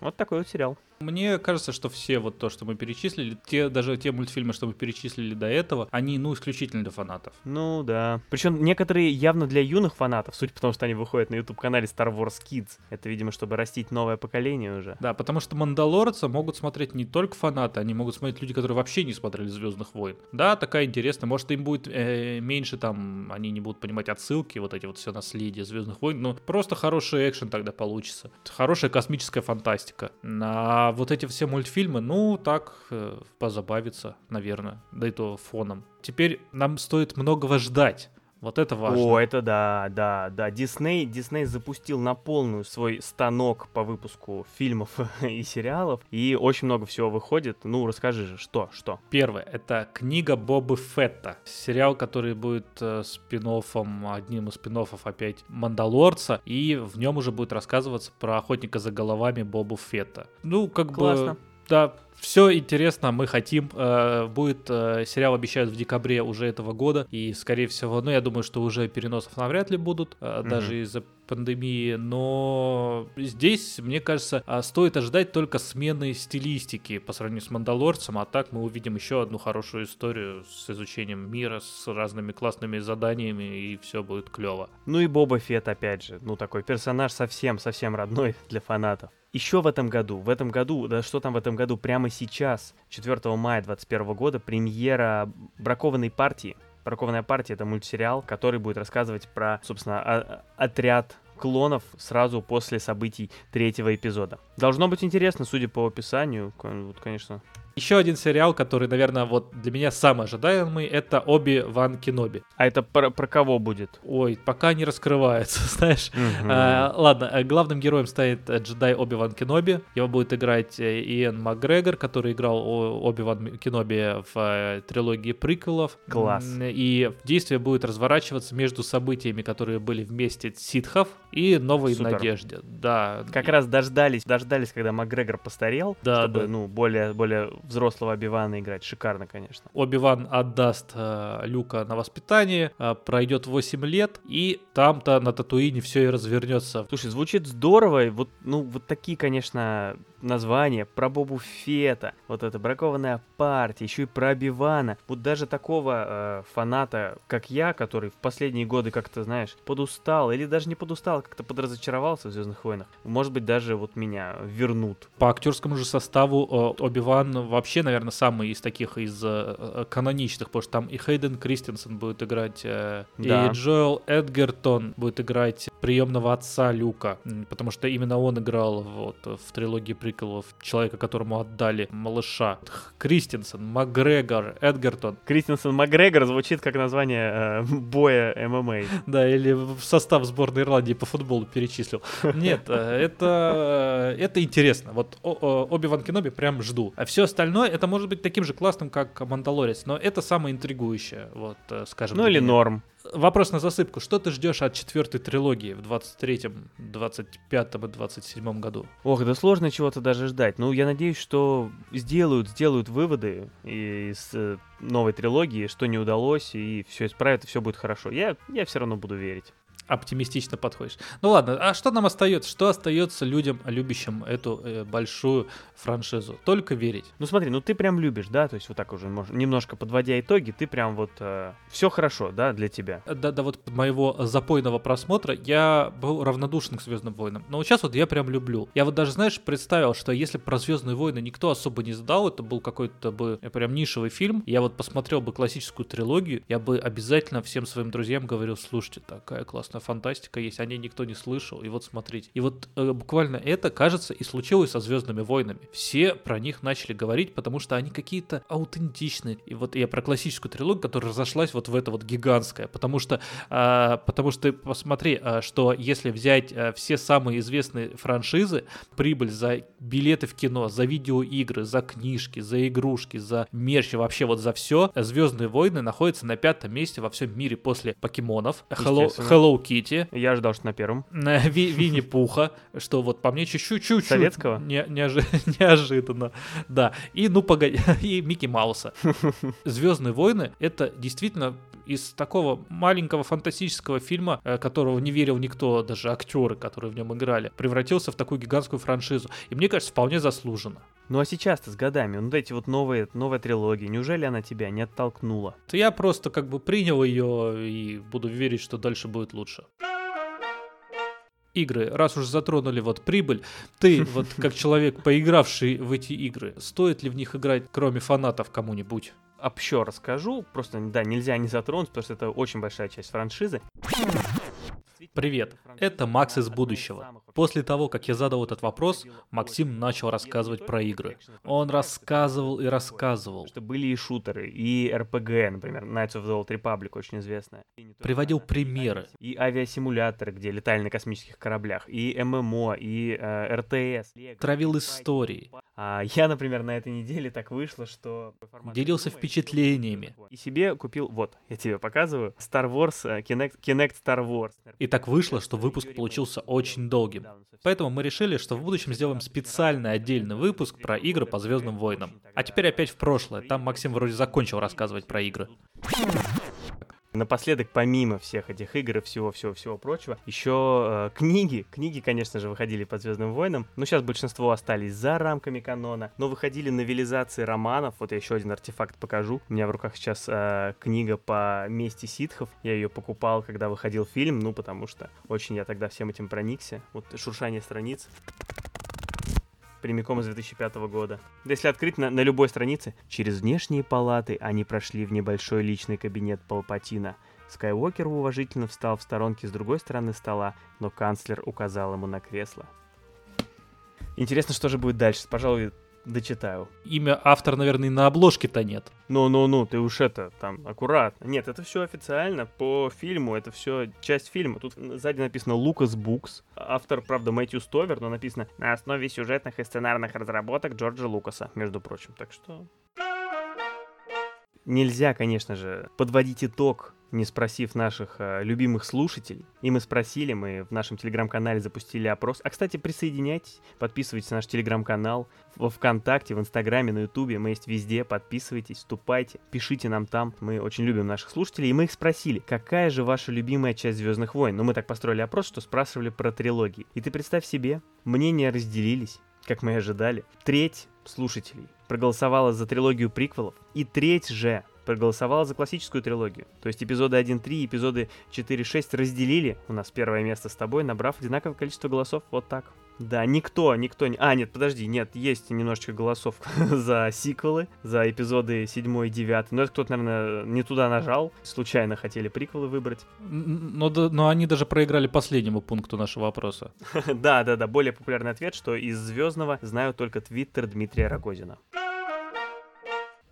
Вот такой вот сериал. Мне кажется, что все вот то, что мы перечислили, те, даже те мультфильмы, что мы перечислили до этого, они, ну, исключительно для фанатов. Ну, да. Причем некоторые явно для юных фанатов, суть потому, что они выходят на YouTube-канале Star Wars Kids. Это, видимо, чтобы растить новое поколение уже. Да, потому что Мандалорца могут смотреть не только фанаты, они могут смотреть люди, которые вообще не смотрели «Звездных войн». Да, такая интересная. Может, им будет э, меньше там, они не будут понимать отсылки, вот эти вот все наследия «Звездных войн», но просто хороший экшен тогда получится. Хорошая космическая фантастика. На... А вот эти все мультфильмы, ну, так, э, позабавиться, наверное, да и то фоном. Теперь нам стоит многого ждать. Вот это важно. О, это да, да, да. Disney, Disney запустил на полную свой станок по выпуску фильмов и сериалов, и очень много всего выходит. Ну, расскажи же, что, что? Первое, это книга Бобы Фетта. Сериал, который будет э, спин-оффом, одним из спин-оффов опять Мандалорца, и в нем уже будет рассказываться про охотника за головами Бобу Фетта. Ну, как Классно. бы... Да, все интересно, мы хотим. Будет сериал, обещают, в декабре уже этого года. И, скорее всего, ну, я думаю, что уже переносов навряд ли будут, mm-hmm. даже из-за пандемии. Но здесь, мне кажется, стоит ожидать только смены стилистики по сравнению с «Мандалорцем». А так мы увидим еще одну хорошую историю с изучением мира, с разными классными заданиями, и все будет клево. Ну и Боба Фетт, опять же, ну такой персонаж совсем-совсем родной для фанатов. Еще в этом году, в этом году, да что там в этом году, прямо сейчас, четвёртого мая две тысячи двадцать первого года, премьера «Бракованной партии». «Бракованная партия» — это мультсериал, который будет рассказывать про, собственно, о- отряд клонов сразу после событий третьего эпизода. Должно быть интересно, судя по описанию, вот, конечно... Еще один сериал, который, наверное, вот для меня самый ожидаемый, это «Оби-Ван Кеноби». А это про, про кого будет? Ой, пока не раскрывается, знаешь. Угу. А, ладно, главным героем станет джедай Оби-Ван Кеноби. Его будет играть Иэн Макгрегор, который играл Оби-Ван Кеноби в трилогии приквелов. Класс. И действие будет разворачиваться между событиями, которые были вместе ситхов и «Новой Супер. Надежде». Да. Как и... раз дождались, дождались, когда Макгрегор постарел, да, чтобы, да. ну, более... более... взрослого Оби-Вана играть. Шикарно, конечно. Оби-Ван отдаст э, Люка на воспитание, э, пройдет восемь лет, и там-то на Татуине все и развернется. Слушай, звучит здорово. Вот, ну, вот такие, конечно, названия про Бобу Фетта, вот эта бракованная партия, еще и про Оби-Вана. Вот даже такого э, фаната, как я, который в последние годы как-то, знаешь, подустал, или даже не подустал, как-то подразочаровался в «Звездных войнах», может быть, даже вот меня вернут. По актерскому же составу э, Оби-Ван вообще, наверное, самый из таких, из э, каноничных, потому что там и Хейден Кристенсен будет играть, э, да. и Джоэл Эдгертон будет играть приемного отца Люка, потому что именно он играл вот в трилогии приколов человека, которому отдали малыша. Кристенсен, Макгрегор, Эдгертон. Кристенсен Макгрегор звучит как название э, боя эм эм а. Да, или в состав сборной Ирландии по футболу перечислил. Нет, это, это интересно. Вот Оби-Ван Кеноби прям жду. А все остальное, это может быть таким же классным, как Мандалорец, но это самое интригующее, вот, скажем. Ну или норм. Вопрос на засыпку. Что ты ждешь от четвертой трилогии в двадцать третьем, двадцать пятом и двадцать седьмом году? Ох, да сложно чего-то даже ждать. Ну, я надеюсь, что сделают, сделают выводы из новой трилогии, что не удалось, и все исправят, и все будет хорошо. Я, я все равно буду верить. Оптимистично подходишь. Ну ладно, а что нам остается? Что остается людям, любящим эту э, большую франшизу? Только верить. Ну смотри, ну ты прям любишь, да? То есть вот так уже, может, немножко подводя итоги, ты прям вот э, все хорошо, да, для тебя? Да, да, вот моего запойного просмотра я был равнодушен к «Звездным войнам». Но вот сейчас вот я прям люблю. Я вот даже, знаешь, представил, что если про «Звездные войны» никто особо не знал, это был какой-то бы прям нишевый фильм, я вот посмотрел бы классическую трилогию, я бы обязательно всем своим друзьям говорил: слушайте, такая классная фантастика есть, о ней никто не слышал, и вот смотрите. И вот э, буквально это, кажется, и случилось со «Звездными войнами». Все про них начали говорить, потому что они какие-то аутентичные. И вот я про классическую трилогию, которая разошлась вот в это вот гигантское, потому что э, потому что посмотри, э, что если взять э, все самые известные франшизы, прибыль за билеты в кино, за видеоигры, за книжки, за игрушки, за мерч, вообще вот за все, «Звездные войны» находятся на пятом месте во всем мире после «Покемонов», «Хэллоу Китти». Я ждал, что на первом. Ви- Винни-Пуха, что вот по мне чуть-чуть... Советского? Не- неожи- неожиданно, да. И, ну, погоди, и Микки Мауса. «Звездные войны» — это действительно из такого маленького фантастического фильма, которого не верил никто, даже актеры, которые в нем играли, превратился в такую гигантскую франшизу. И мне кажется, вполне заслуженно. Ну а сейчас-то с годами, вот эти вот новые, новая трилогия, неужели она тебя не оттолкнула? Я просто как бы принял ее и буду верить, что дальше будет лучше. Игры, раз уж затронули вот прибыль, ты вот как человек, поигравший в эти игры, стоит ли в них играть, кроме фанатов, кому-нибудь? Общо расскажу, просто, да, нельзя не затронуть, потому что это очень большая часть франшизы. Привет, это Макс из будущего. После того, как я задал этот вопрос, Максим начал рассказывать про игры. Он рассказывал и рассказывал. Что были и шутеры, и эр пи джи, например, Knights of the Old Republic, очень известная. Приводил примеры. И авиасимуляторы, где летали на космических кораблях, и эм эм о, и э, эр тэ эс. Травил истории. А я, например, на этой неделе так вышло, что... Делился впечатлениями. И себе купил, вот, я тебе показываю, Star Wars, Kinect, Kinect Star Wars. И так вышло, что выпуск получился очень долгим. Поэтому мы решили, что в будущем сделаем специальный отдельный выпуск про игры по «Звездным войнам». А теперь опять в прошлое, там Максим вроде закончил рассказывать про игры. Напоследок, помимо всех этих игр и всего-всего-всего прочего, еще э, книги. Книги, конечно же, выходили по «Звездным войнам», но сейчас большинство остались за рамками канона, но выходили новелизации романов. Вот я еще один артефакт покажу. У меня в руках сейчас э, книга по мести ситхов. Я ее покупал, когда выходил фильм, ну, потому что очень я тогда всем этим проникся. Вот шуршание страниц. Прямиком из две тысячи пятого года. Если открыть на, на любой странице, через внешние палаты они прошли в небольшой личный кабинет Палпатина. Скайуокер уважительно встал в сторонке с другой стороны стола, но канцлер указал ему на кресло. Интересно, что же будет дальше? Пожалуй, дочитаю. Имя автора, наверное, на обложке-то нет. Ну-ну-ну, ты уж это, там, аккуратно. Нет, это все официально по фильму, это все часть фильма. Тут сзади написано «Лукас Букс». Автор, правда, Мэтью Стовер, но написано «На основе сюжетных и сценарных разработок Джорджа Лукаса», между прочим. Так что... Нельзя, конечно же, подводить итог, не спросив наших э, любимых слушателей. И мы спросили, мы в нашем телеграм-канале запустили опрос. А, кстати, присоединяйтесь, подписывайтесь на наш телеграм-канал во ВКонтакте, в Инстаграме, на Ютубе. Мы есть везде, подписывайтесь, вступайте, пишите нам там. Мы очень любим наших слушателей. И мы их спросили, какая же ваша любимая часть «Звездных войн»? Ну, мы так построили опрос, что спрашивали про трилогии. И ты представь себе, мнения разделились, как мы и ожидали. Треть слушателей проголосовала за трилогию приквелов, и треть же проголосовало за классическую трилогию. То есть эпизоды один три и эпизоды четыре шесть разделили у нас первое место с тобой, набрав одинаковое количество голосов. Вот так. Да, никто, никто... не. А, нет, подожди, нет, есть немножечко голосов за сиквелы, за эпизоды семь и девять. Но это кто-то, наверное, не туда нажал, случайно хотели приквелы выбрать. Но, но они даже проиграли последнему пункту нашего вопроса. Да-да-да, более популярный ответ, что из «Звездного» знаю только твиттер Дмитрия Рогозина.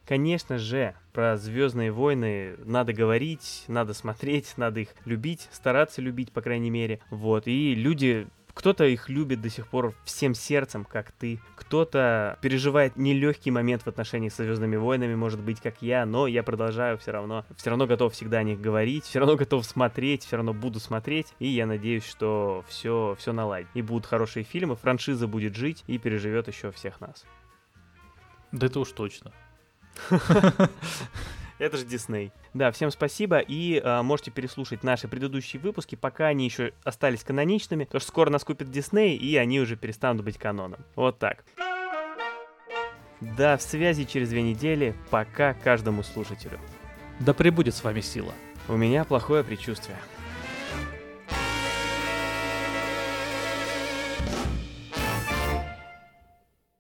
Конечно же, про «Звездные войны» надо говорить, надо смотреть, надо их любить, стараться любить, по крайней мере. Вот, и люди... Кто-то их любит до сих пор всем сердцем, как ты. Кто-то переживает нелегкий момент в отношении с «Звездными войнами», может быть, как я, но я продолжаю все равно. Все равно готов всегда о них говорить, все равно готов смотреть, все равно буду смотреть. И я надеюсь, что все, все наладит. И будут хорошие фильмы, франшиза будет жить и переживет еще всех нас. Да это уж точно. Это же Disney. Да, всем спасибо, и э, можете переслушать наши предыдущие выпуски, пока они еще остались каноничными, потому что скоро нас купит Disney, и они уже перестанут быть каноном. Вот так. Да, в связи через две недели. Пока каждому слушателю. Да пребудет с вами сила. У меня плохое предчувствие.